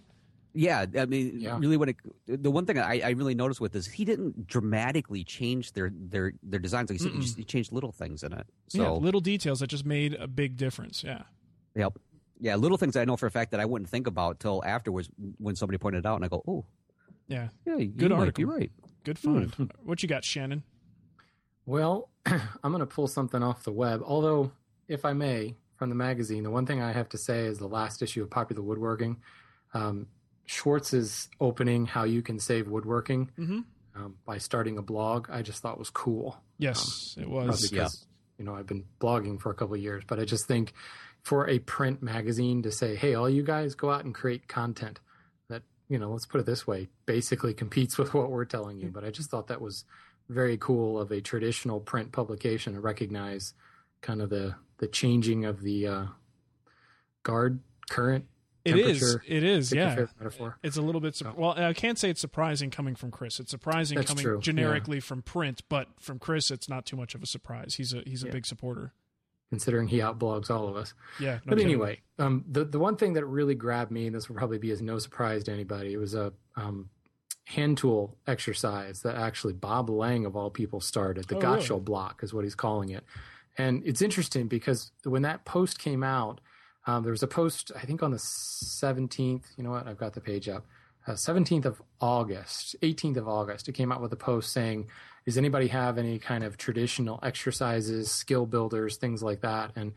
Yeah, I mean, really, the one thing I really noticed with this, he didn't dramatically change their designs. Like you said, he changed little things in it. So, yeah, little details that just made a big difference. Yeah. Yep. Yeah, little things I know for a fact that I wouldn't think about till afterwards when somebody pointed it out, and I go, oh. Yeah. Yeah, good article. You're right. Good find. Mm-hmm. What you got, Shannon? Well, I'm going to pull something off the web. Although, if I may, from the magazine, the one thing I have to say is the last issue of Popular Woodworking. Schwartz's opening, How You Can Save Woodworking, by starting a blog, I just thought was cool. Yes, it was. Because, you know, I've been blogging for a couple of years, but I just think for a print magazine to say, hey, all you guys go out and create content that, you know, let's put it this way, basically competes with what we're telling you. But I just thought that was very cool of a traditional print publication to recognize kind of the changing of the guard current. It is. Yeah. Metaphor. It's a little bit. Well, I can't say it's surprising coming from Chris. It's surprising generically from print, but from Chris, it's not too much of a surprise. He's a big supporter, considering he outblogs all of us. Yeah. No, but anyway, the one thing that really grabbed me, and this will probably be as no surprise to anybody, it was a hand tool exercise that actually Bob Lang of all people started. The Gottschall block is what he's calling it. And it's interesting because when that post came out, there was a post, I think on the 17th, you know what, I've got the page up, 17th of August, 18th of August, it came out with a post saying, does anybody have any kind of traditional exercises, skill builders, things like that? And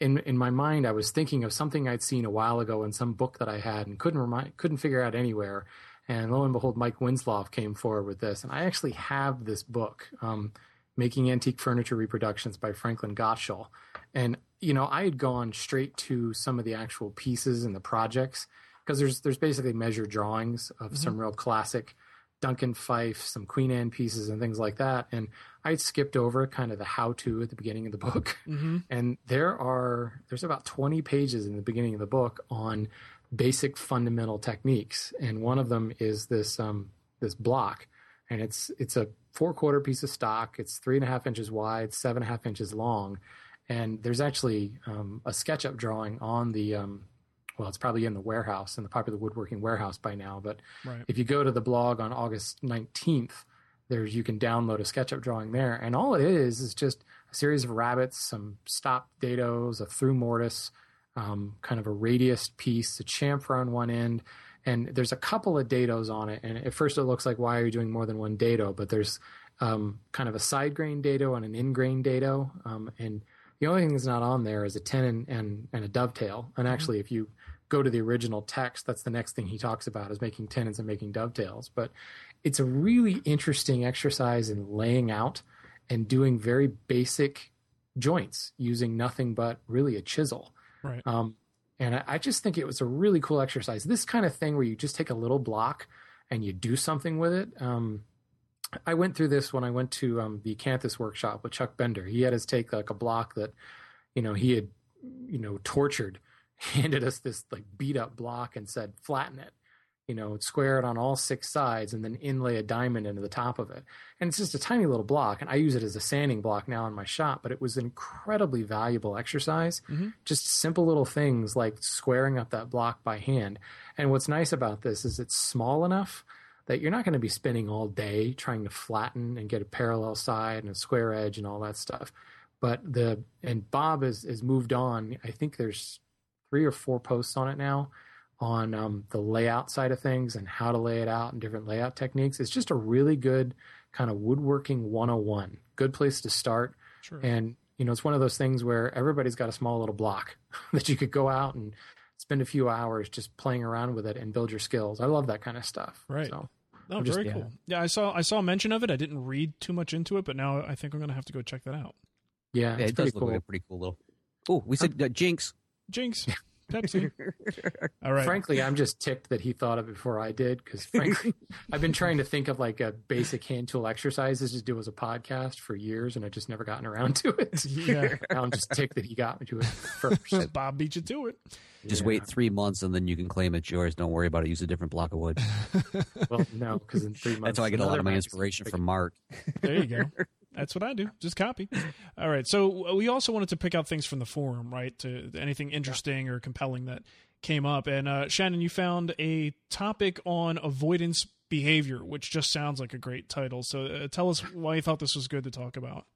in my mind, I was thinking of something I'd seen a while ago in some book that I had and couldn't figure out anywhere. And lo and behold, Mike Winslow came forward with this. And I actually have this book, Making Antique Furniture Reproductions by Franklin Gottschall. And, you know, I had gone straight to some of the actual pieces and the projects, because there's basically measured drawings of some real classic Duncan Fife, some Queen Anne pieces and things like that. And I skipped over kind of the how-to at the beginning of the book. Mm-hmm. And there's about 20 pages in the beginning of the book on basic fundamental techniques. And one of them is this block. And it's a 4/4 piece of stock. It's 3.5 inches wide, 7.5 inches long. And there's actually a SketchUp drawing on the well, it's probably in the warehouse, in the Popular Woodworking warehouse by now. But if you go to the blog on August 19th, you can download a SketchUp drawing there. And all it is just a series of rabbets, some stopped dados, a through mortise, kind of a radius piece, a chamfer on one end. And there's a couple of dados on it. And at first it looks like, why are you doing more than one dado? But there's kind of a side grain dado and an in grain dado. And the only thing that's not on there is a tenon and a dovetail. And actually, if you go to the original text, that's the next thing he talks about, is making tenons and making dovetails. But it's a really interesting exercise in laying out and doing very basic joints using nothing but really a chisel. Right. And I just think it was a really cool exercise. This kind of thing where you just take a little block and you do something with it. I went through this when I went to the Acanthus workshop with Chuck Bender. He had us take like a block that, you know, he had, you know, tortured, handed us this like beat up block and said, flatten it, you know, square it on all six sides and then inlay a diamond into the top of it. And it's just a tiny little block. And I use it as a sanding block now in my shop, but it was an incredibly valuable exercise. Mm-hmm. Just simple little things like squaring up that block by hand. And what's nice about this is it's small enough that you're not going to be spending all day trying to flatten and get a parallel side and a square edge and all that stuff. But Bob has moved on. I think there's 3 or 4 posts on it now on the layout side of things and how to lay it out and different layout techniques. It's just a really good kind of woodworking 101. Good place to start. Sure. And, you know, it's one of those things where everybody's got a small little block that you could go out and spend a few hours just playing around with it and build your skills. I love that kind of stuff. Right. So. Oh, very cool. Yeah, I saw mention of it. I didn't read too much into it, but now I think I'm going to have to go check that out. Yeah, it does look like a pretty cool little. Oh, we said Jinx. Jinx. Pepsi. All right. Frankly, I'm just ticked that he thought of it before I did, because frankly, I've been trying to think of like a basic hand tool exercise to do as a podcast for years, and I've just never gotten around to it. Yeah. Now I'm just ticked that he got me to it first. Bob beat you to it. Just wait 3 months, and then you can claim it's yours. Don't worry about it. Use a different block of wood. Well, no, because in 3 months. That's how I get a lot of my inspiration from Mark. There you go. That's what I do. Just copy. All right. So we also wanted to pick out things from the forum, right? To anything interesting or compelling that came up. And Shannon, you found a topic on avoidance behavior, which just sounds like a great title. So tell us why you thought this was good to talk about.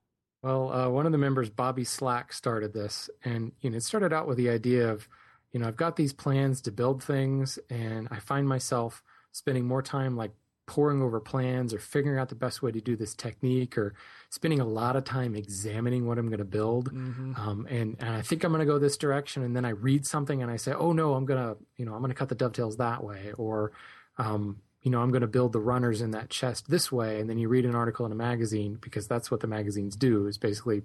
Well, one of the members, Bobby Slack, started this. And you know, it started out with the idea of, you know, I've got these plans to build things, and I find myself spending more time like poring over plans or figuring out the best way to do this technique or spending a lot of time examining what I'm going to build. Mm-hmm. And I think I'm going to go this direction. And then I read something and I say, oh no, I'm going to cut the dovetails that way. Or, you know, I'm going to build the runners in that chest this way. And then you read an article in a magazine, because that's what the magazines do, is basically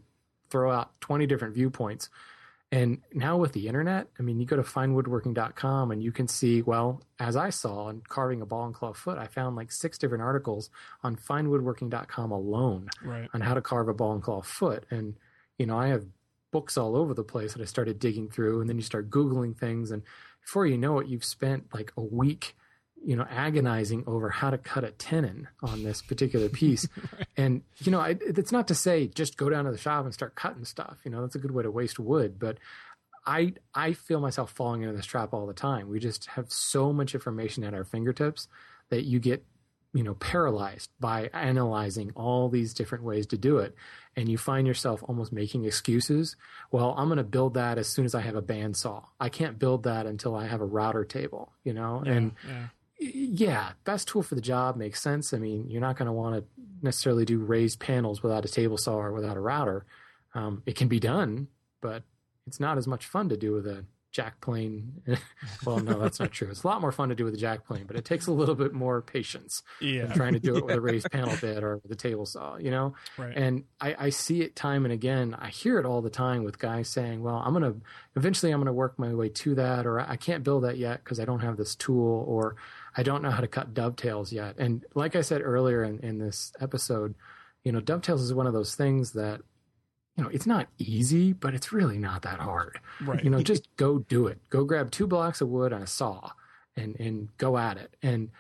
throw out 20 different viewpoints. And now with the internet, I mean, you go to finewoodworking.com and you can see, well, as I saw in carving a ball and claw foot, I found like 6 different articles on finewoodworking.com alone on how to carve a ball and claw foot. And, you know, I have books all over the place that I started digging through, and then you start Googling things. And before you know it, you've spent like a week, you know, agonizing over how to cut a tenon on this particular piece. And, you know, it's not to say just go down to the shop and start cutting stuff. You know, that's a good way to waste wood. But I feel myself falling into this trap all the time. We just have so much information at our fingertips that you get, paralyzed by analyzing all these different ways to do it. And you find yourself almost making excuses. Well, I'm going to build that as soon as I have a bandsaw. I can't build that until I have a router table, Yeah, best tool for the job makes sense. I mean, you're not going to want to necessarily do raised panels without a table saw or without a router. It can be done, but it's not as much fun to do with a jack plane. Well, no, that's not true. It's a lot more fun to do with a jack plane, but it takes a little bit more patience than trying to do it with a raised panel bed or with a table saw, Right. And I see it time and again. I hear it all the time with guys saying, well, eventually I'm going to work my way to that, or I can't build that yet because I don't have this tool, or I don't know how to cut dovetails yet. And like I said earlier in this episode, dovetails is one of those things that, it's not easy, but it's really not that hard. Right. Just go do it. Go grab 2 blocks of wood and a saw and go at it. And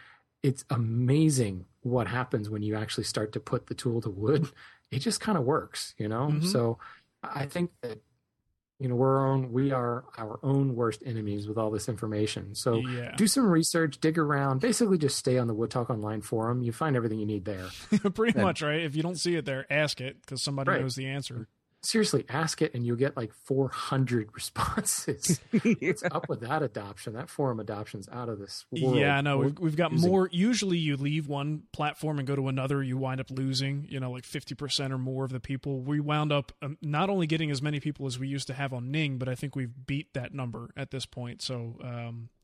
it's amazing what happens when you actually start to put the tool to wood. It just kind of works, Mm-hmm. So I think that, we are our own worst enemies with all this information. So do some research, dig around, basically just stay on the Wood Talk Online forum. You find everything you need there. Pretty much, right? If you don't see it there, ask it because somebody knows the answer. Seriously, ask it and you'll get like 400 responses. What's up with that adoption? That forum adoption's out of this world. Yeah, I know. We've got more. Usually you leave one platform and go to another, you wind up losing, like 50% or more of the people. We wound up not only getting as many people as we used to have on Ning, but I think we've beat that number at this point. So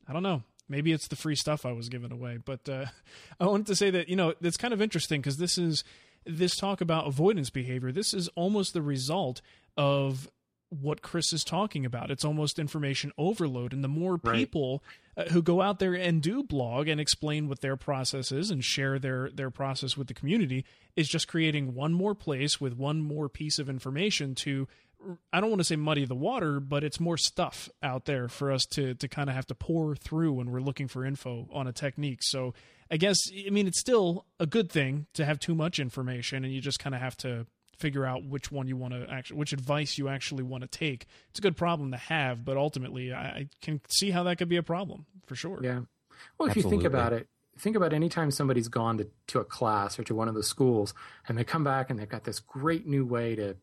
I don't know. Maybe it's the free stuff I was giving away. But I wanted to say that, it's kind of interesting because this talk about avoidance behavior, this is almost the result of what Chris is talking about. It's almost information overload. And the more people who go out there and do blog and explain what their process is and share their process with the community is just creating one more place with one more piece of information to, I don't want to say muddy the water, but it's more stuff out there for us to kind of have to pour through when we're looking for info on a technique. So it's still a good thing to have too much information, and you just kind of have to figure out which one you want to which advice you actually want to take. It's a good problem to have, but ultimately I can see how that could be a problem for sure. Yeah. Well, if you think about it, think about any time somebody's gone to a class or to one of the schools and they come back and they've got this great new way to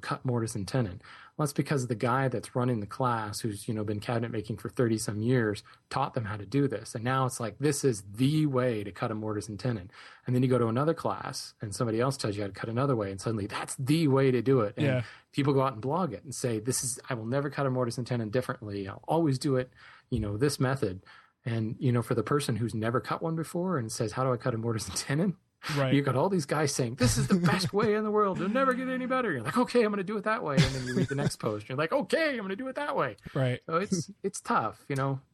cut mortise and tenon. Well, that's because the guy that's running the class, who's, been cabinet making for 30 some years, taught them how to do this. And now it's like, this is the way to cut a mortise and tenon. And then you go to another class and somebody else tells you how to cut another way. And suddenly that's the way to do it. And people go out and blog it and say, I will never cut a mortise and tenon differently. I'll always do it, this method. And, for the person who's never cut one before and says, how do I cut a mortise and tenon? Right. You got all these guys saying, this is the best way in the world. It'll never get any better. You're like, okay, I'm going to do it that way. And then you read the next post. You're like, okay, I'm going to do it that way. Right. So it's tough,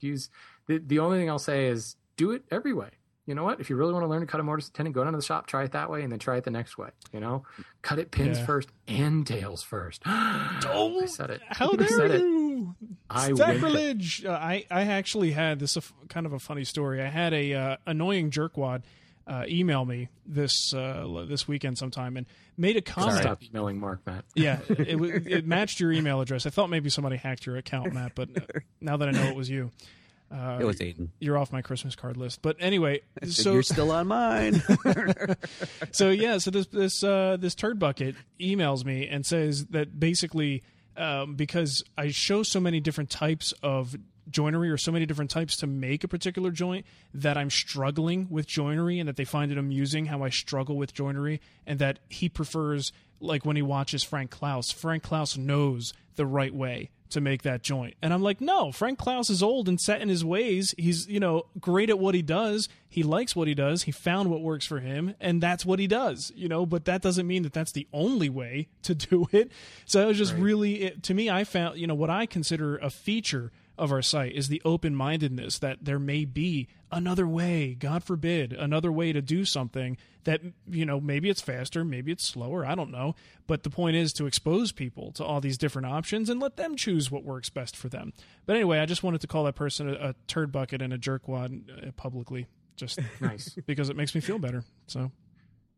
use the only thing I'll say is do it every way. You know what? If you really want to learn to cut a mortise and tenon, go down to the shop, try it that way, and then try it the next way. Cut it pins first and tails first. Oh, I said it. How dare you? Sacrilege. I actually had this kind of a funny story. I had a annoying jerkwad email me this weekend sometime and made a comment. Stop emailing Mark, Matt. Yeah, it matched your email address. I thought maybe somebody hacked your account, Matt, but now that I know it was you. It was Aiden. You're off my Christmas card list. But anyway. So you're still on mine. So this turd bucket emails me and says that basically because I show so many different types of joinery or so many different types to make a particular joint that I'm struggling with joinery and that they find it amusing how I struggle with joinery and that he prefers, like when he watches Frank Klaus, Frank Klaus knows the right way to make that joint. And I'm like, no, Frank Klaus is old and set in his ways. He's, great at what he does. He likes what he does. He found what works for him and that's what he does, but that doesn't mean that that's the only way to do it. So it was just to me, I found, what I consider a feature of our site is the open-mindedness that there may be another way, God forbid, another way to do something that, maybe it's faster, maybe it's slower, I don't know. But the point is to expose people to all these different options and let them choose what works best for them. But anyway, I just wanted to call that person a turd bucket and a jerkwad publicly, just nice because it makes me feel better.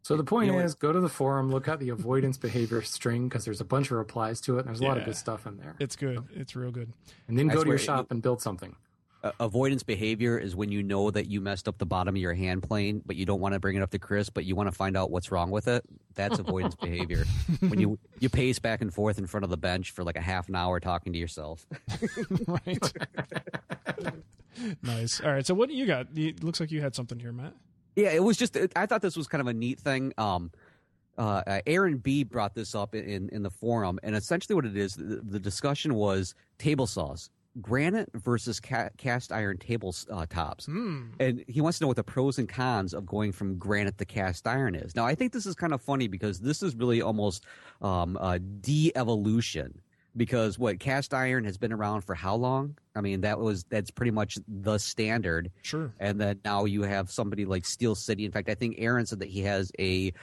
So the point is, go to the forum, look at the avoidance behavior string because there's a bunch of replies to it, and there's a lot of good stuff in there. It's good. It's real good. And then go to your shop and build something. avoidance behavior is when you know that you messed up the bottom of your hand plane, but you don't want to bring it up to Chris, but you want to find out what's wrong with it. That's avoidance behavior. When you pace back and forth in front of the bench for like a half an hour talking to yourself. Right. Nice. All right. So what do you got? It looks like you had something here, Matt. Yeah, it was just, I thought this was kind of a neat thing. Aaron B. brought this up in the forum, and essentially what it is, the discussion was table saws, granite versus cast iron table tops. And he wants to know what the pros and cons of going from granite to cast iron is. Now, I think this is kind of funny because this is really almost a de-evolution, because what, cast iron has been around for how long? I mean, that's pretty much the standard. Sure. And then now you have somebody like Steel City. In fact, I think Aaron said that he has a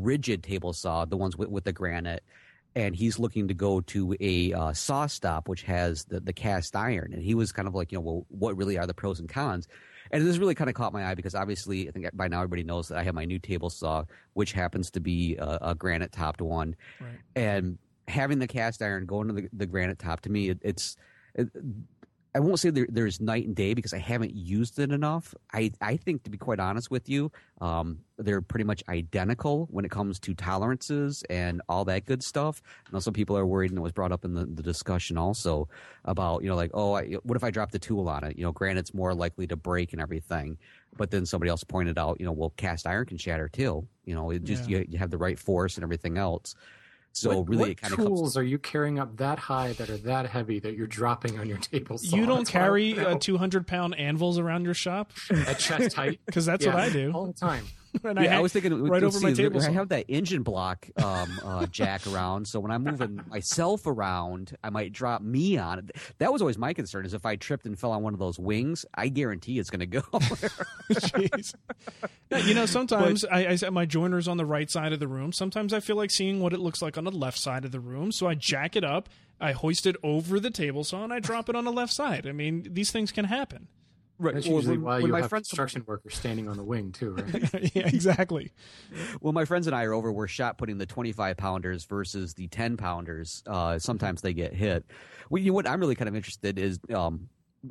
rigid table saw, the ones with the granite, and he's looking to go to a saw stop, which has the cast iron. And he was kind of like, you know, well, what really are the pros and cons? And this really kind of caught my eye because obviously I think by now everybody knows that I have my new table saw, which happens to be a granite topped one. Right. And having the cast iron going to the granite top, to me, it's I won't say there's night and day because I haven't used it enough. I think, to be quite honest with you, they're pretty much identical when it comes to tolerances and all that good stuff. And also people are worried, and it was brought up in the discussion also about, you know, like, oh, what if I drop the tool on it? You know, granite's more likely to break and everything. But then somebody else pointed out, you know, well, cast iron can shatter too. You know, it just you have the right force and everything else. So what, really, it kind of tools are you carrying up that high that are that heavy that you're dropping on your table saw? You don't carry 200-pound anvils around your shop at chest height, because that's what I do all the time. And I was thinking right over my table saw. I have that engine block jack around, so when I'm moving myself around, I might drop me on it. That was always my concern: is if I tripped and fell on one of those wings, I guarantee it's going to go. Jeez. Now, you know, sometimes I my joiner's on the right side of the room. Sometimes I feel like seeing what it looks like on the left side of the room, so I jack it up, I hoist it over the table saw, and I drop it on the left side. I mean, these things can happen. Right. That's usually why you have construction workers standing on the wing too, right? Yeah, exactly. Well, my friends and I are over. We're shot putting the 25-pounders versus the 10-pounders. Sometimes they get hit. Well, you know what I'm really kind of interested is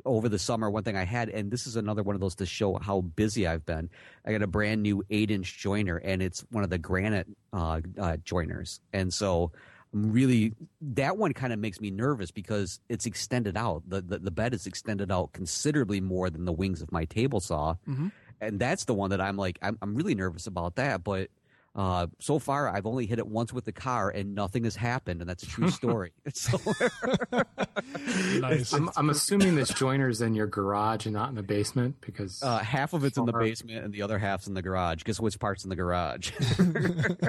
over the summer, one thing I had, and this is another one of those to show how busy I've been. I got a brand new 8-inch joiner, and it's one of the granite joiners. And so really, that one kind of makes me nervous because it's extended out. The bed is extended out considerably more than the wings of my table saw. Mm-hmm. And that's the one that I'm like, I'm really nervous about that. But so far, I've only hit it once with the car and nothing has happened. And that's a true story. So, nice. I'm assuming this joiner's in your garage and not in the basement, because half of it's in the basement and the other half's in the garage. Guess which part's in the garage? The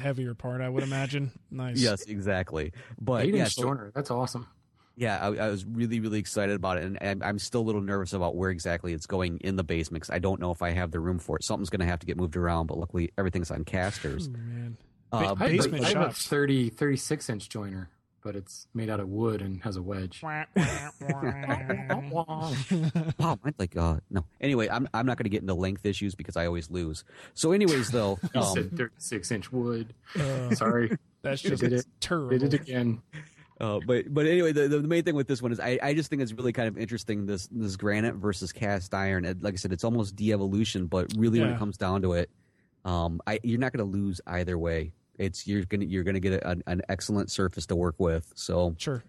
heavier part, I would imagine. Nice. Yes, exactly. But 8-inch joiner. That's awesome. Yeah, I was really, really excited about it, and I'm still a little nervous about where exactly it's going in the basement, because I don't know if I have the room for it. Something's going to have to get moved around, but luckily everything's on casters. Oh, man. Basement shop. I have a 36-inch joiner, but it's made out of wood and has a wedge. Wow, mine's like, no. Anyway, I'm not going to get into length issues because I always lose. So anyways, though. You said 36-inch wood. Sorry. That's just terrible. They did it again. But anyway, the main thing with this one is I just think it's really kind of interesting, this granite versus cast iron. Like I said, it's almost de-evolution, but really when it comes down to it, you're not going to lose either way. You're gonna get an excellent surface to work with. So sure,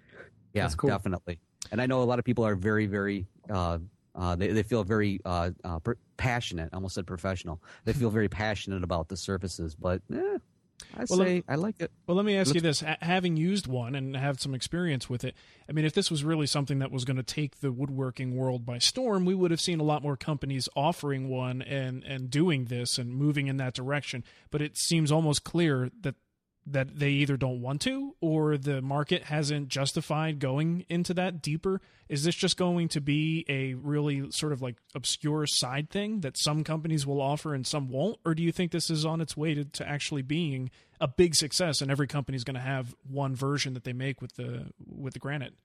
yeah, that's cool. Definitely. And I know a lot of people are very, very they feel very passionate. I almost said professional. They feel very passionate about the surfaces, but. I like it. Well, let me ask you this. Having used one and have some experience with it, I mean, if this was really something that was going to take the woodworking world by storm, we would have seen a lot more companies offering one and doing this and moving in that direction. But it seems almost clear that they either don't want to, or the market hasn't justified going into that deeper. Is this just going to be a really sort of like obscure side thing that some companies will offer and some won't? Or do you think this is on its way to actually being a big success, and every company is going to have one version that they make with the granite?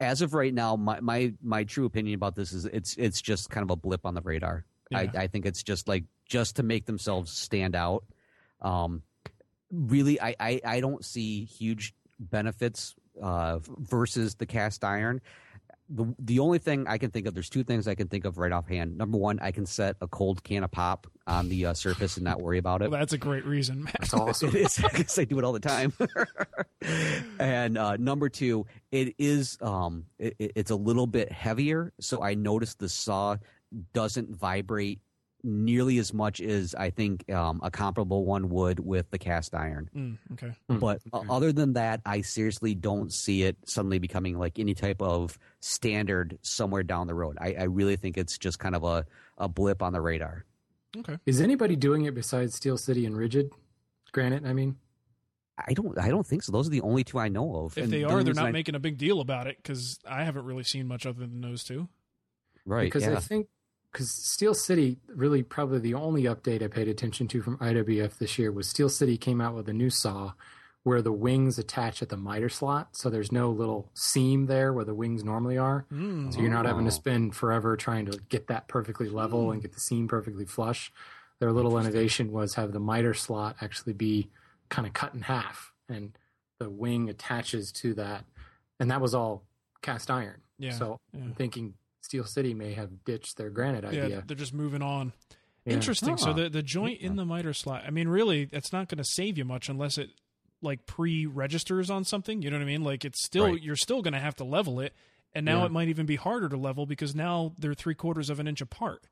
As of right now, my true opinion about this is it's just kind of a blip on the radar. Yeah. I think it's just like, just to make themselves stand out. Really, I don't see huge benefits versus the cast iron. the only thing I can think of, there's two things I can think of right offhand. Number one, I can set a cold can of pop on the surface and not worry about it. Well, that's a great reason, man. That's awesome. It is, because I do it all the time. And number two, it is it's a little bit heavier, so I noticed the saw doesn't vibrate nearly as much as I think a comparable one would with the cast iron. Okay. But other than that, I seriously don't see it suddenly becoming like any type of standard somewhere down the road. I really think it's just kind of a blip on the radar. Okay. Is anybody doing it besides Steel City and Rigid? Granite, I mean? I don't think so. Those are the only two I know of. If they are, they're not making a big deal about it, because I haven't really seen much other than those two. Right. Because I think because Steel City, really probably the only update I paid attention to from IWF this year was Steel City came out with a new saw where the wings attach at the miter slot, so there's no little seam there where the wings normally are. So you're not having to spend forever trying to get that perfectly level and get the seam perfectly flush. Their little innovation was have the miter slot actually be kind of cut in half, and the wing attaches to that. And that was all cast iron. Yeah, so I'm thinking Steel City may have ditched their granite idea. Yeah, they're just moving on. Yeah. Interesting. So the joint in the miter slot, I mean, really, it's not going to save you much unless it like pre-registers on something. You know what I mean? Like it's still you're still going to have to level it, and now it might even be harder to level because now they're 3/4 of an inch apart.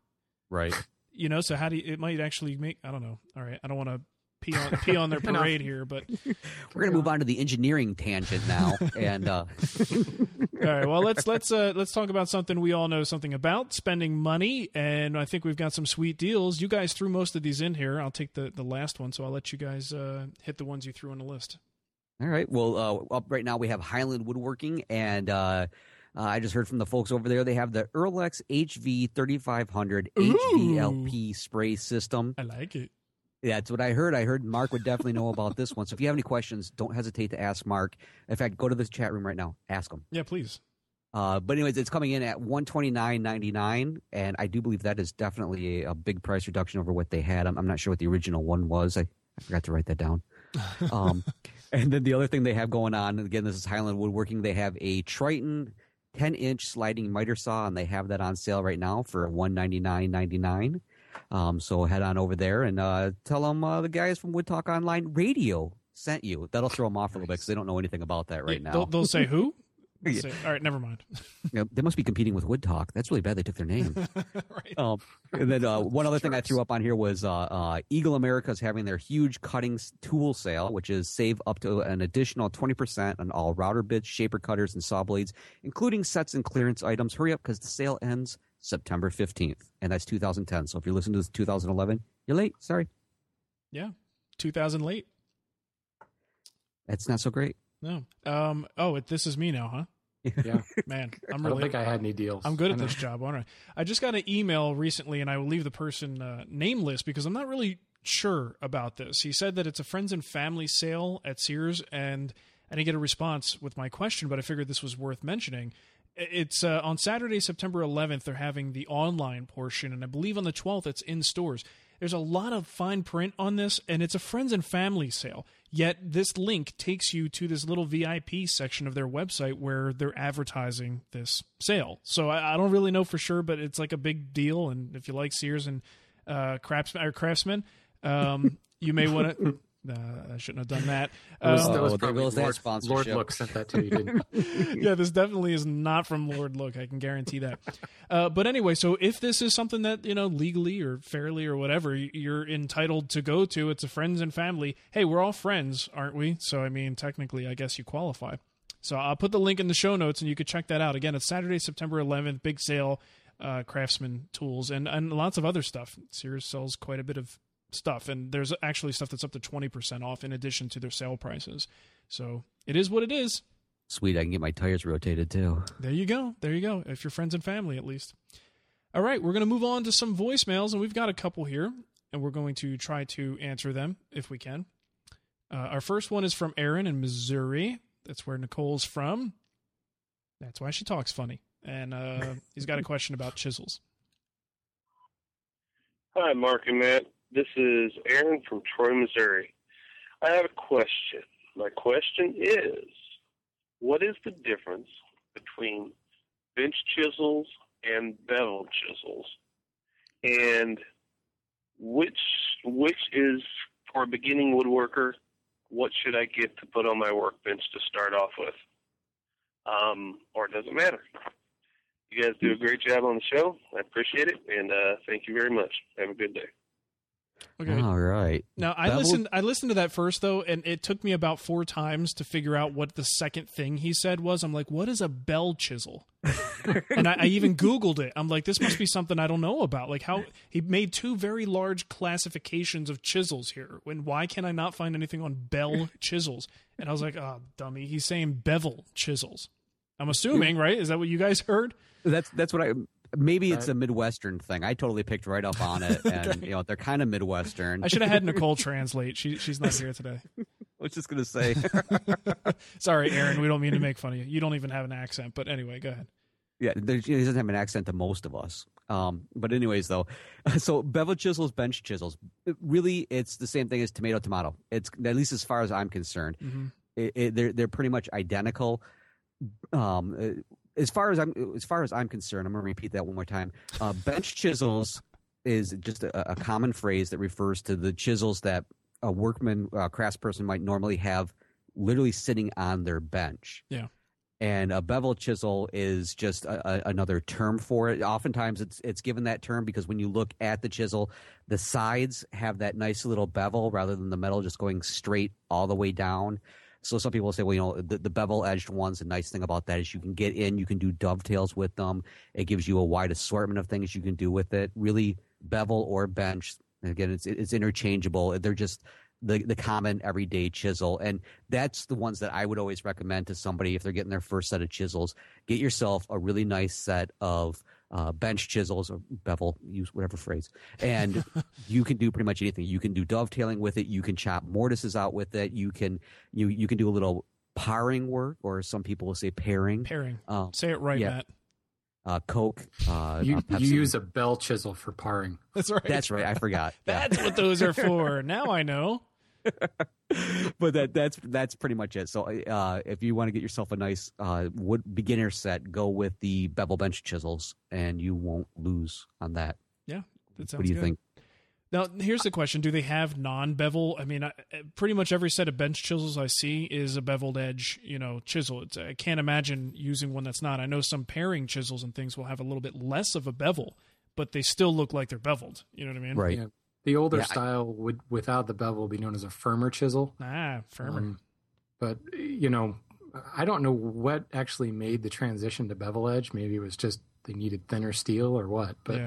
Right. You know, so how do you, it might actually make? I don't know. All right, I don't want to pee on their parade here, but we're going to move on to the engineering tangent now. And all right, well, let's talk about something we all know something about: spending money. And I think we've got some sweet deals. You guys threw most of these in here. I'll take the last one, so I'll let you guys hit the ones you threw on the list. All right, well, up right now we have Highland Woodworking, and I just heard from the folks over there. They have the Erlex HV3500 HVLP spray system. I like it. Yeah, that's what I heard. I heard Mark would definitely know about this one. So if you have any questions, don't hesitate to ask Mark. In fact, go to the chat room right now. Ask him. Yeah, please. But anyways, it's coming in at $129.99, and I do believe that is definitely a big price reduction over what they had. I'm not sure what the original one was. I forgot to write that down. And then the other thing they have going on, and again, this is Highland Woodworking. They have a Triton 10-inch sliding miter saw, and they have that on sale right now for $199.99. So head on over there and tell them the guys from Wood Talk Online Radio sent you. That'll throw them off a little bit because they don't know anything about that right now. They'll say who? They'll say, all right, never mind. Yeah, they must be competing with Wood Talk. That's really bad. They took their name. Right. And then one other thing I threw up on here was Eagle America is having their huge cutting tool sale, which is save up to an additional 20% on all router bits, shaper cutters, and saw blades, including sets and clearance items. Hurry up because the sale ends September 15th, and that's 2010. So if you're listening to this 2011, you're late. Sorry. Yeah, 2000 late. That's not so great. No. This is me now, huh? Yeah. Man, I don't think I had any deals. I'm good at this job, aren't I? I just got an email recently, and I will leave the person nameless because I'm not really sure about this. He said that it's a friends and family sale at Sears, and I didn't get a response with my question, but I figured this was worth mentioning. It's on Saturday, September 11th, they're having the online portion, and I believe on the 12th it's in stores. There's a lot of fine print on this, and it's a friends and family sale, yet this link takes you to this little VIP section of their website where they're advertising this sale. So I don't really know for sure, but it's like a big deal, and if you like Sears and Craftsman, you may want to... I shouldn't have done that. That was probably Lord Look sent that to you, didn't it? Yeah, this definitely is not from Lord Look. I can guarantee that. But anyway, so if this is something that, you know, legally or fairly or whatever, you're entitled to go to, it's a friends and family. Hey, we're all friends, aren't we? So, I mean, technically, I guess you qualify. So I'll put the link in the show notes, and you can check that out. Again, it's Saturday, September 11th, big sale, Craftsman tools, and lots of other stuff. Sears sells quite a bit of stuff, and there's actually stuff that's up to 20% off in addition to their sale prices. So it is what it is. Sweet, I can get my tires rotated too. There you go. If you're friends and family, at least. All right, we're going to move on to some voicemails, and we've got a couple here, and we're going to try to answer them if we can. Our first one is from Erin in Missouri. That's where Nicole's from. That's why she talks funny. And he's got a question about chisels. Hi, Mark and Matt. This is Aaron from Troy, Missouri. I have a question. My question is, what is the difference between bench chisels and bevel chisels. And which is, for a beginning woodworker, what should I get to put on my workbench to start off with? Or it doesn't matter. You guys do a great job on the show. I appreciate it, and thank you very much. Have a good day. Okay. All right. Now, I listened to that first, though, and it took me about 4 times to figure out what the second thing he said was. I'm like, what is a bevel chisel? And I even Googled it. I'm like, this must be something I don't know about. Like, how he made 2 very large classifications of chisels here. And why can I not find anything on bevel chisels? And I was like, oh, dummy. He's saying bevel chisels. I'm assuming, right? Is that what you guys heard? That's what I... Maybe it's a Midwestern thing. I totally picked right up on it, and okay. You know, they're kind of Midwestern. I should have had Nicole translate. She's not here today. I was just going to say. Sorry, Aaron. We don't mean to make fun of you. You don't even have an accent, but anyway, go ahead. Yeah, he doesn't have an accent to most of us. But anyways, though, so bevel chisels, bench chisels. Really, it's the same thing as tomato, tomato. It's at least as far as I'm concerned. Mm-hmm. They're pretty much identical. As far as I'm concerned, I'm going to repeat that one more time. Bench chisels is just a common phrase that refers to the chisels that a workman, a craftsperson might normally have literally sitting on their bench. Yeah. And a bevel chisel is just another term for it. Oftentimes it's given that term because when you look at the chisel, the sides have that nice little bevel rather than the metal just going straight all the way down. So some people say, well, you know, the bevel-edged ones, the nice thing about that is you can get in, you can do dovetails with them. It gives you a wide assortment of things you can do with it. Really, bevel or bench, again, it's interchangeable. They're just the common everyday chisel. And that's the ones that I would always recommend to somebody if they're getting their first set of chisels. Get yourself a really nice set of bench chisels or bevel, use whatever phrase, and you can do pretty much anything. You can do dovetailing with it. You can chop mortises out with it. You can do a little paring work, or some people will say pairing. Pairing. Say it right, yeah. Matt. Coke. You use a bell chisel for paring. That's right. That's right. I forgot. That's what those are for. Now I know. But that's pretty much it. So if you want to get yourself a nice wood beginner set, go with the bevel bench chisels, and you won't lose on that. Yeah, that sounds good. What do you think? Now, here's the question. Do they have non-bevel? I mean, pretty much every set of bench chisels I see is a beveled edge, you know, chisel. I can't imagine using one that's not. I know some paring chisels and things will have a little bit less of a bevel, but they still look like they're beveled. You know what I mean? Right. Yeah. The older style would, without the bevel, be known as a firmer chisel. Ah, firmer. But, you know, I don't know what actually made the transition to bevel edge. Maybe it was just they needed thinner steel or what. But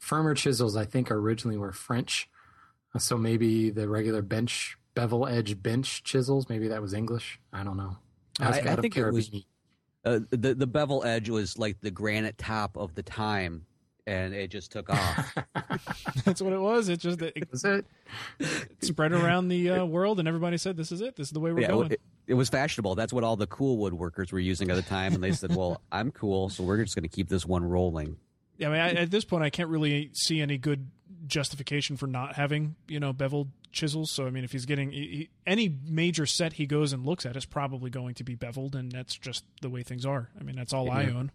firmer chisels, I think, originally were French. So maybe the regular bench, bevel edge bench chisels, maybe that was English. I don't know. I think it was the bevel edge was like the granite top of the time. And it just took off. That's what it was. It just it spread around the world, and everybody said, this is it. This is the way we're going. It was fashionable. That's what all the cool woodworkers were using at the time. And they said, well, I'm cool, so we're just going to keep this one rolling. Yeah, I mean, at this point, I can't really see any good justification for not having, you know, beveled chisels. So, I mean, if he's getting any major set he goes and looks at is probably going to be beveled, and that's just the way things are. I mean, that's all I own.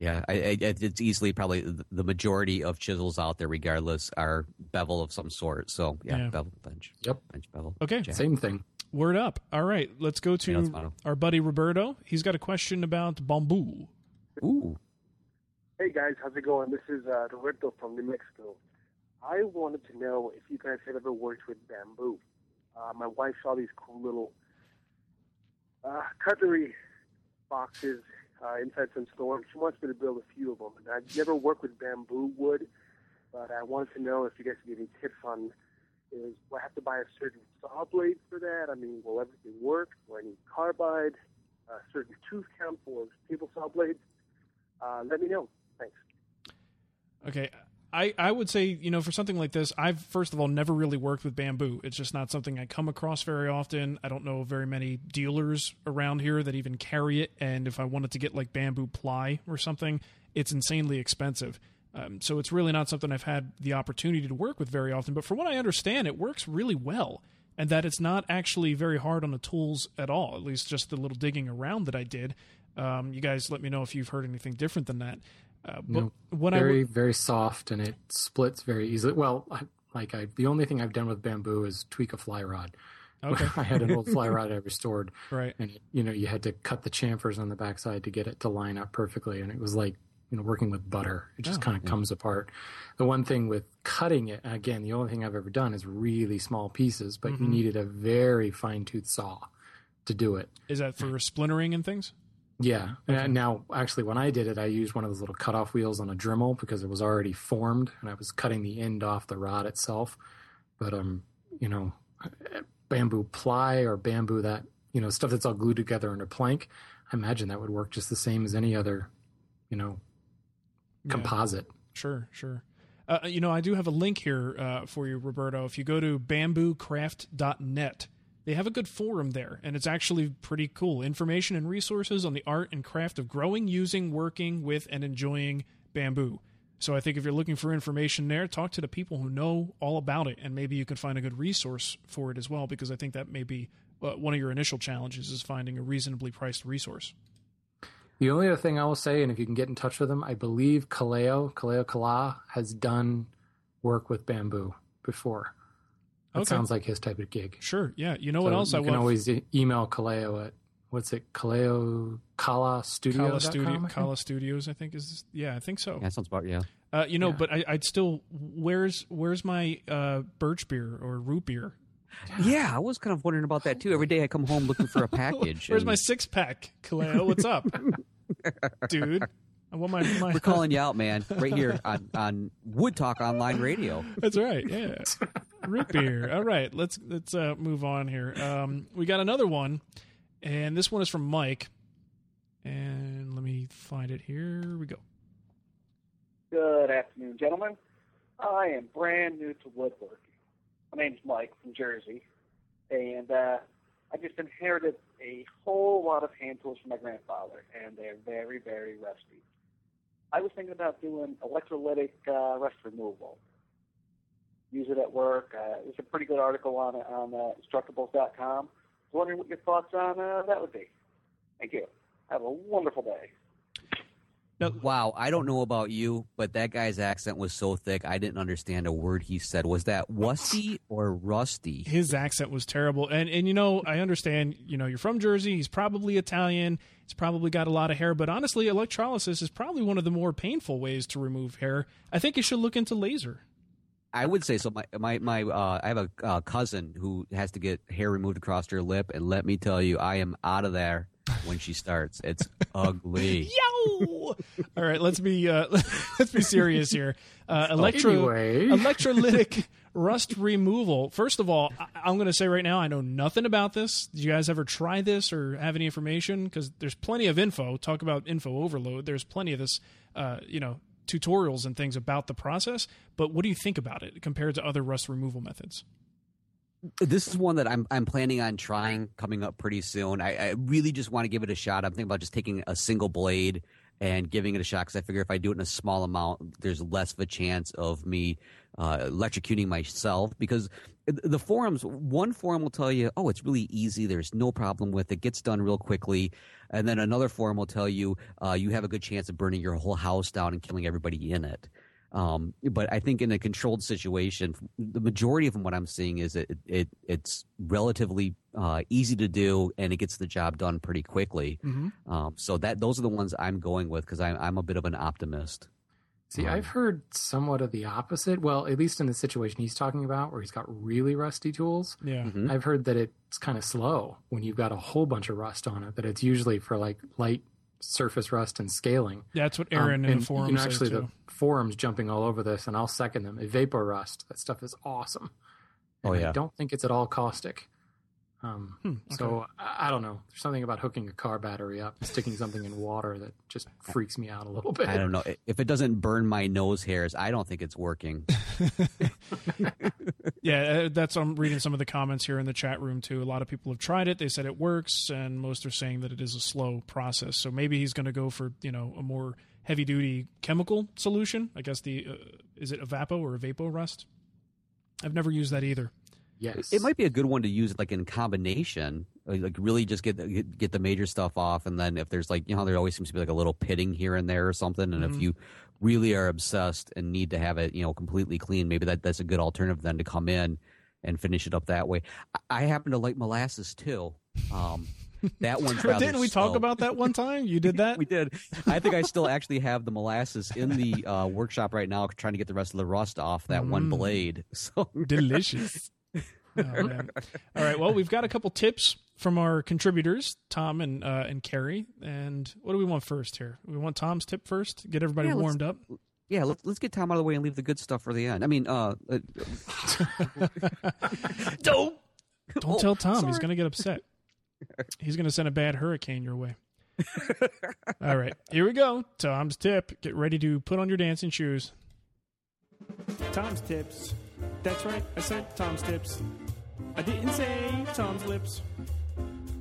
Yeah, it's easily probably the majority of chisels out there, regardless, are bevel of some sort. So, bevel, bench. Yep. Bench, bevel. Okay. Jack. Same thing. Word up. All right. Let's go to our buddy Roberto. He's got a question about bamboo. Ooh. Hey, guys. How's it going? This is Roberto from New Mexico. I wanted to know if you guys had ever worked with bamboo. My wife saw these cool little cutlery boxes inside some store. She wants me to build a few of them. And I've never worked with bamboo wood, but I wanted to know if you guys could give me tips on, do I have to buy a certain saw blade for that? I mean, will everything work? Will I need carbide? A certain tooth count for table saw blades? Let me know. Thanks. Okay. I would say, you know, for something like this, I've, first of all, never really worked with bamboo. It's just not something I come across very often. I don't know very many dealers around here that even carry it. And if I wanted to get, like, bamboo ply or something, it's insanely expensive. So it's really not something I've had the opportunity to work with very often. But from what I understand, it works really well, and that it's not actually very hard on the tools at all, at least just the little digging around that I did. You guys let me know if you've heard anything different than that. Very soft, and it splits very easily. Well, the only thing I've done with bamboo is tweak a fly rod. Okay. I had an old fly rod I restored, right? And you had to cut the chamfers on the backside to get it to line up perfectly, and it was like working with butter. It just kind of comes apart. The one thing with cutting it, again, the only thing I've ever done is really small pieces, but you needed a very fine-tooth saw to do it. Is that for splintering and things? Yeah. Okay. And now, actually, when I did it, I used one of those little cutoff wheels on a Dremel because it was already formed, and I was cutting the end off the rod itself. But, bamboo ply or bamboo that, stuff that's all glued together in a plank, I imagine that would work just the same as any other, composite. Yeah. Sure. I do have a link here for you, Roberto. If you go to bamboocraft.net, they have a good forum there, and it's actually pretty cool. Information and resources on the art and craft of growing, using, working with, and enjoying bamboo. So I think if you're looking for information there, talk to the people who know all about it, and maybe you can find a good resource for it as well, because I think that may be one of your initial challenges is finding a reasonably priced resource. The only other thing I will say, and if you can get in touch with them, I believe Kaleo Kala has done work with bamboo before. That sounds like his type of gig. Sure, yeah. What else I want? You can always email Kaleo at, Kaleo Kala Studios. Kala Studios, I think is. Yeah, I think so. Yeah, sounds about, yeah. But I'd still, where's my birch beer or root beer? Yeah, I was kind of wondering about that too. Every day I come home looking for a package. Where's my six-pack, Kaleo? What's up? Dude, I want my... We're calling you out, man, right here on Wood Talk Online Radio. That's right, yeah. Root beer. All right, let's move on here. We got another one, and this one is from Mike. And let me find it. Here we go. Good afternoon, gentlemen. I am brand new to woodwork. My name's Mike from Jersey, and I just inherited a whole lot of hand tools from my grandfather, and they're very, very rusty. I was thinking about doing electrolytic rust removal. Use it at work. There's a pretty good article on Instructables.com. I was wondering what your thoughts on that would be. Thank you. Have a wonderful day. No. Wow, I don't know about you, but that guy's accent was so thick, I didn't understand a word he said. Was that wussy or rusty? His accent was terrible. And I understand, you're from Jersey. He's probably Italian. He's probably got a lot of hair. But honestly, electrolysis is probably one of the more painful ways to remove hair. I think you should look into laser. I would say so. My I have a cousin who has to get hair removed across her lip. And let me tell you, I am out of there. When she starts, it's ugly. Yo! All right, let's be serious here. Electrolytic rust removal. First of all, I'm going to say right now, I know nothing about this. Did you guys ever try this or have any information? Because there's plenty of info. Talk about info overload. There's plenty of this, tutorials and things about the process. But what do you think about it compared to other rust removal methods? This is one that I'm planning on trying coming up pretty soon. I really just want to give it a shot. I'm thinking about just taking a single blade and giving it a shot because I figure if I do it in a small amount, there's less of a chance of me electrocuting myself. Because the forums, one forum will tell you, oh, it's really easy. There's no problem with it. Gets done real quickly. And then another forum will tell you you have a good chance of burning your whole house down and killing everybody in it. But I think in a controlled situation, the majority of them, what I'm seeing is it's relatively easy to do, and it gets the job done pretty quickly. Mm-hmm. So those are the ones I'm going with because I'm a bit of an optimist. See, I've heard somewhat of the opposite. Well, at least in the situation he's talking about where he's got really rusty tools, yeah. Mm-hmm. I've heard that it's kind of slow when you've got a whole bunch of rust on it, that it's usually for like light surface rust and scaling. That's what Aaron in the forums said actually too. The forums jumping all over this, and I'll second them. Vapor rust, that stuff is awesome. And I don't think it's at all caustic. Okay. So I don't know. There's something about hooking a car battery up, sticking something in water that just freaks me out a little bit. I don't know. If it doesn't burn my nose hairs, I don't think it's working. Yeah, I'm reading some of the comments here in the chat room too. A lot of people have tried it. They said it works, and most are saying that it is a slow process. So maybe he's going to go for, a more heavy duty chemical solution. I guess is it evapo or evapo rust? I've never used that either. Yes. It might be a good one to use like in combination like really just get the major stuff off. And then if there's like, you know, there always seems to be like a little pitting here and there or something. And if you really are obsessed and need to have it, you know, completely clean, maybe that's a good alternative then to come in and finish it up that way. I happen to like molasses too. That one's rather didn't we talk about that one time? You did that? We did. I think I still actually have the molasses in the workshop right now, trying to get the rest of the rust off that one blade. So delicious. Oh, man. All right. Well, we've got a couple tips from our contributors, Tom and Carrie. And what do we want first here? We want Tom's tip first. Get everybody warmed up. Yeah, let's get Tom out of the way and leave the good stuff for the end. I mean, don't tell Tom. Sorry. He's going to get upset. He's going to send a bad hurricane your way. All right, here we go. Tom's tip. Get ready to put on your dancing shoes. Tom's tips. That's right, I said Tom's tips. I didn't say Tom's lips.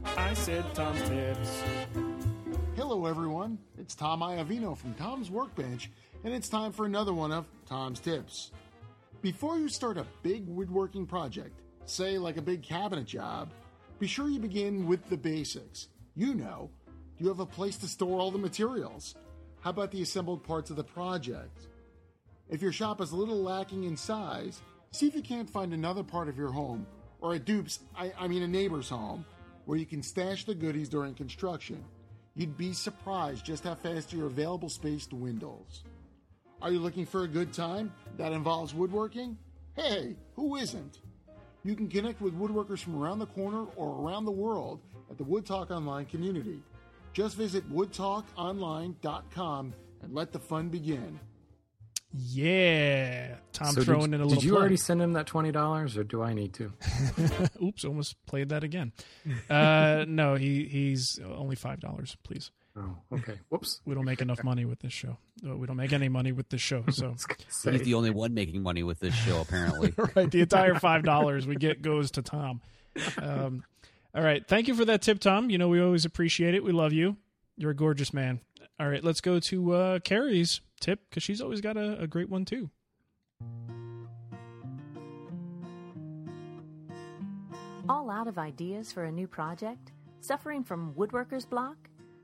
I said Tom's tips. Hello, everyone. It's Tom Iavino from Tom's Workbench, and it's time for another one of Tom's Tips. Before you start a big woodworking project, say like a big cabinet job, be sure you begin with the basics. You know, do you have a place to store all the materials? How about the assembled parts of the project? If your shop is a little lacking in size, see if you can't find another part of your home, or a neighbor's home, where you can stash the goodies during construction. You'd be surprised just how fast your available space dwindles. Are you looking for a good time that involves woodworking? Hey, who isn't? You can connect with woodworkers from around the corner or around the world at the Wood Talk Online community. Just visit woodtalkonline.com and let the fun begin. Yeah. Tom so throwing in a little plug. Did you already send him that $20 or do I need to? Oops, almost played that again. No, he's only $5, please. Oh, okay. Whoops. We don't make enough money with this show. We don't make any money with this show. So he's the only one making money with this show, apparently. Right. The entire $5 we get goes to Tom. All right. Thank you for that tip, Tom. You know, we always appreciate it. We love you. You're a gorgeous man. All right. Let's go to Carrie's tip because she's always got a great one, too. All out of ideas for a new project? Suffering from woodworker's block?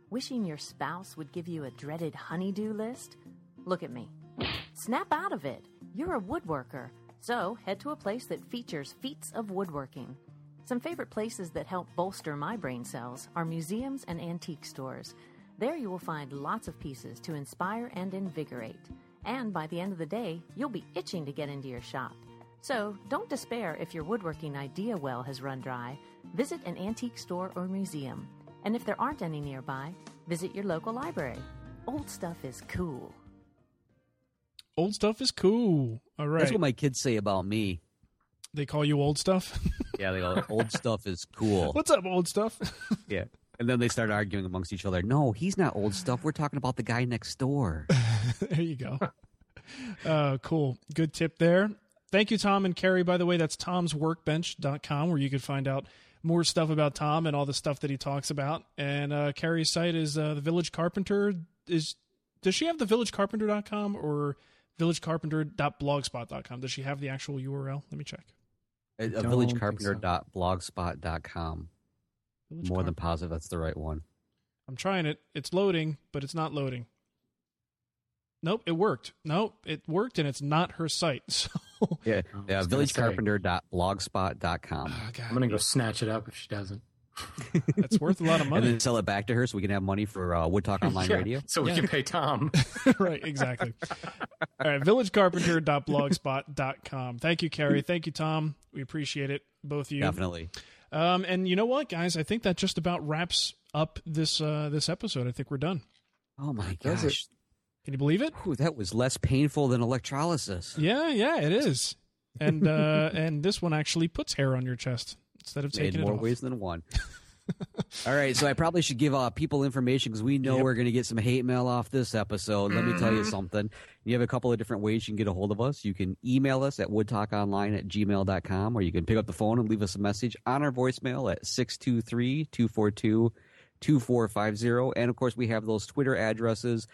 Wishing your spouse would give you a dreaded honey-do list? Look at me. Snap out of it. You're a woodworker, so head to a place that features feats of woodworking. Some favorite places that help bolster my brain cells are museums and antique stores. There you will find lots of pieces to inspire and invigorate. And by the end of the day, you'll be itching to get into your shop. So don't despair if your woodworking idea well has run dry. Visit an antique store or museum. And if there aren't any nearby, visit your local library. Old stuff is cool. Old stuff is cool. All right. That's what my kids say about me. They call you old stuff? Yeah, they go, old stuff is cool. What's up, old stuff? Yeah. And then they start arguing amongst each other. No, he's not old stuff. We're talking about the guy next door. There you go. Cool. Good tip there. Thank you, Tom and Carrie. By the way, that's tomsworkbench.com where you can find out more stuff about Tom and all the stuff that he talks about. And Carrie's site is the Village Carpenter. Does she have the villagecarpenter.com or villagecarpenter.blogspot.com? Does she have the actual URL? Let me check. Villagecarpenter.blogspot.com. More than positive that's the right one. I'm trying it. It's loading, but it's not loading. Nope, it worked. Nope, it worked, and it's not her site. So yeah, villagecarpenter.blogspot.com. Oh, I'm going to go snatch it up if she doesn't. That's worth a lot of money. And then sell it back to her so we can have money for Wood Talk Online Radio. So we can pay Tom. Right, exactly. All right, villagecarpenter.blogspot.com. Thank you, Carrie. Thank you, Tom. We appreciate it, both of you. Definitely. And you know what, guys? I think that just about wraps up this episode. I think we're done. Oh, my gosh. Can you believe it? Ooh, that was less painful than electrolysis. Yeah, it is. And and this one actually puts hair on your chest instead of taking it off. In more ways than one. All right, so I probably should give people information because we know we're going to get some hate mail off this episode. Let me tell you something. You have a couple of different ways you can get a hold of us. You can email us at woodtalkonline@gmail.com, or you can pick up the phone and leave us a message on our voicemail at 623-242-2450. And, of course, we have those Twitter addresses.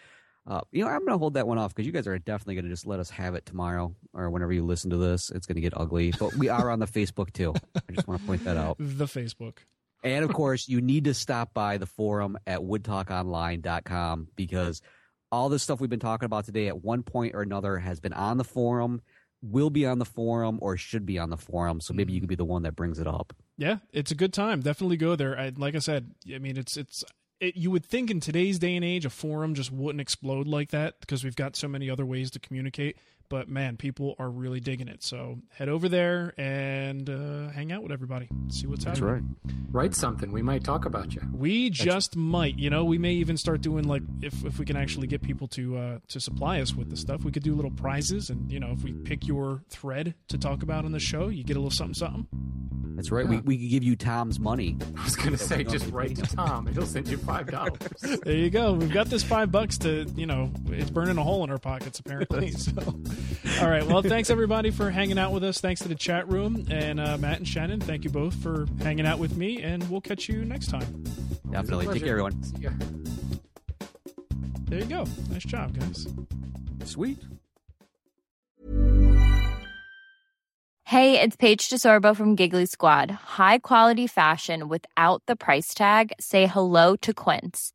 I'm going to hold that one off because you guys are definitely going to just let us have it tomorrow or whenever you listen to this. It's going to get ugly. But we are on the Facebook, too. I just want to point that out. The Facebook. And of course, you need to stop by the forum at woodtalkonline.com, because all this stuff we've been talking about today at one point or another has been on the forum, will be on the forum, or should be on the forum. So maybe you could be the one that brings it up. Yeah, it's a good time. Definitely go there. Like I said, I mean, it's you would think in today's day and age a forum just wouldn't explode like that, because we've got so many other ways to communicate. But man, people are really digging it. So head over there and hang out with everybody. See what's happening. That's right. Write something. We might talk about you. We just might. You know, we may even start doing, like, if we can actually get people to supply us with the stuff, we could do little prizes. And, you know, if we pick your thread to talk about on the show, you get a little something, something. That's right. Yeah. We could give you Tom's money. I was going to say, just write to Tom and he'll send you $5. There you go. We've got this $5 to, you know, it's burning a hole in our pockets apparently. So, all right. Well, thanks everybody for hanging out with us. Thanks to the chat room, and Matt and Shannon, thank you both for hanging out with me, and we'll catch you next time. Definitely. Take care, everyone. See ya. There you go. Nice job, guys. Sweet. Hey, it's Paige DeSorbo from Giggly Squad. High quality fashion without the price tag. Say hello to Quince.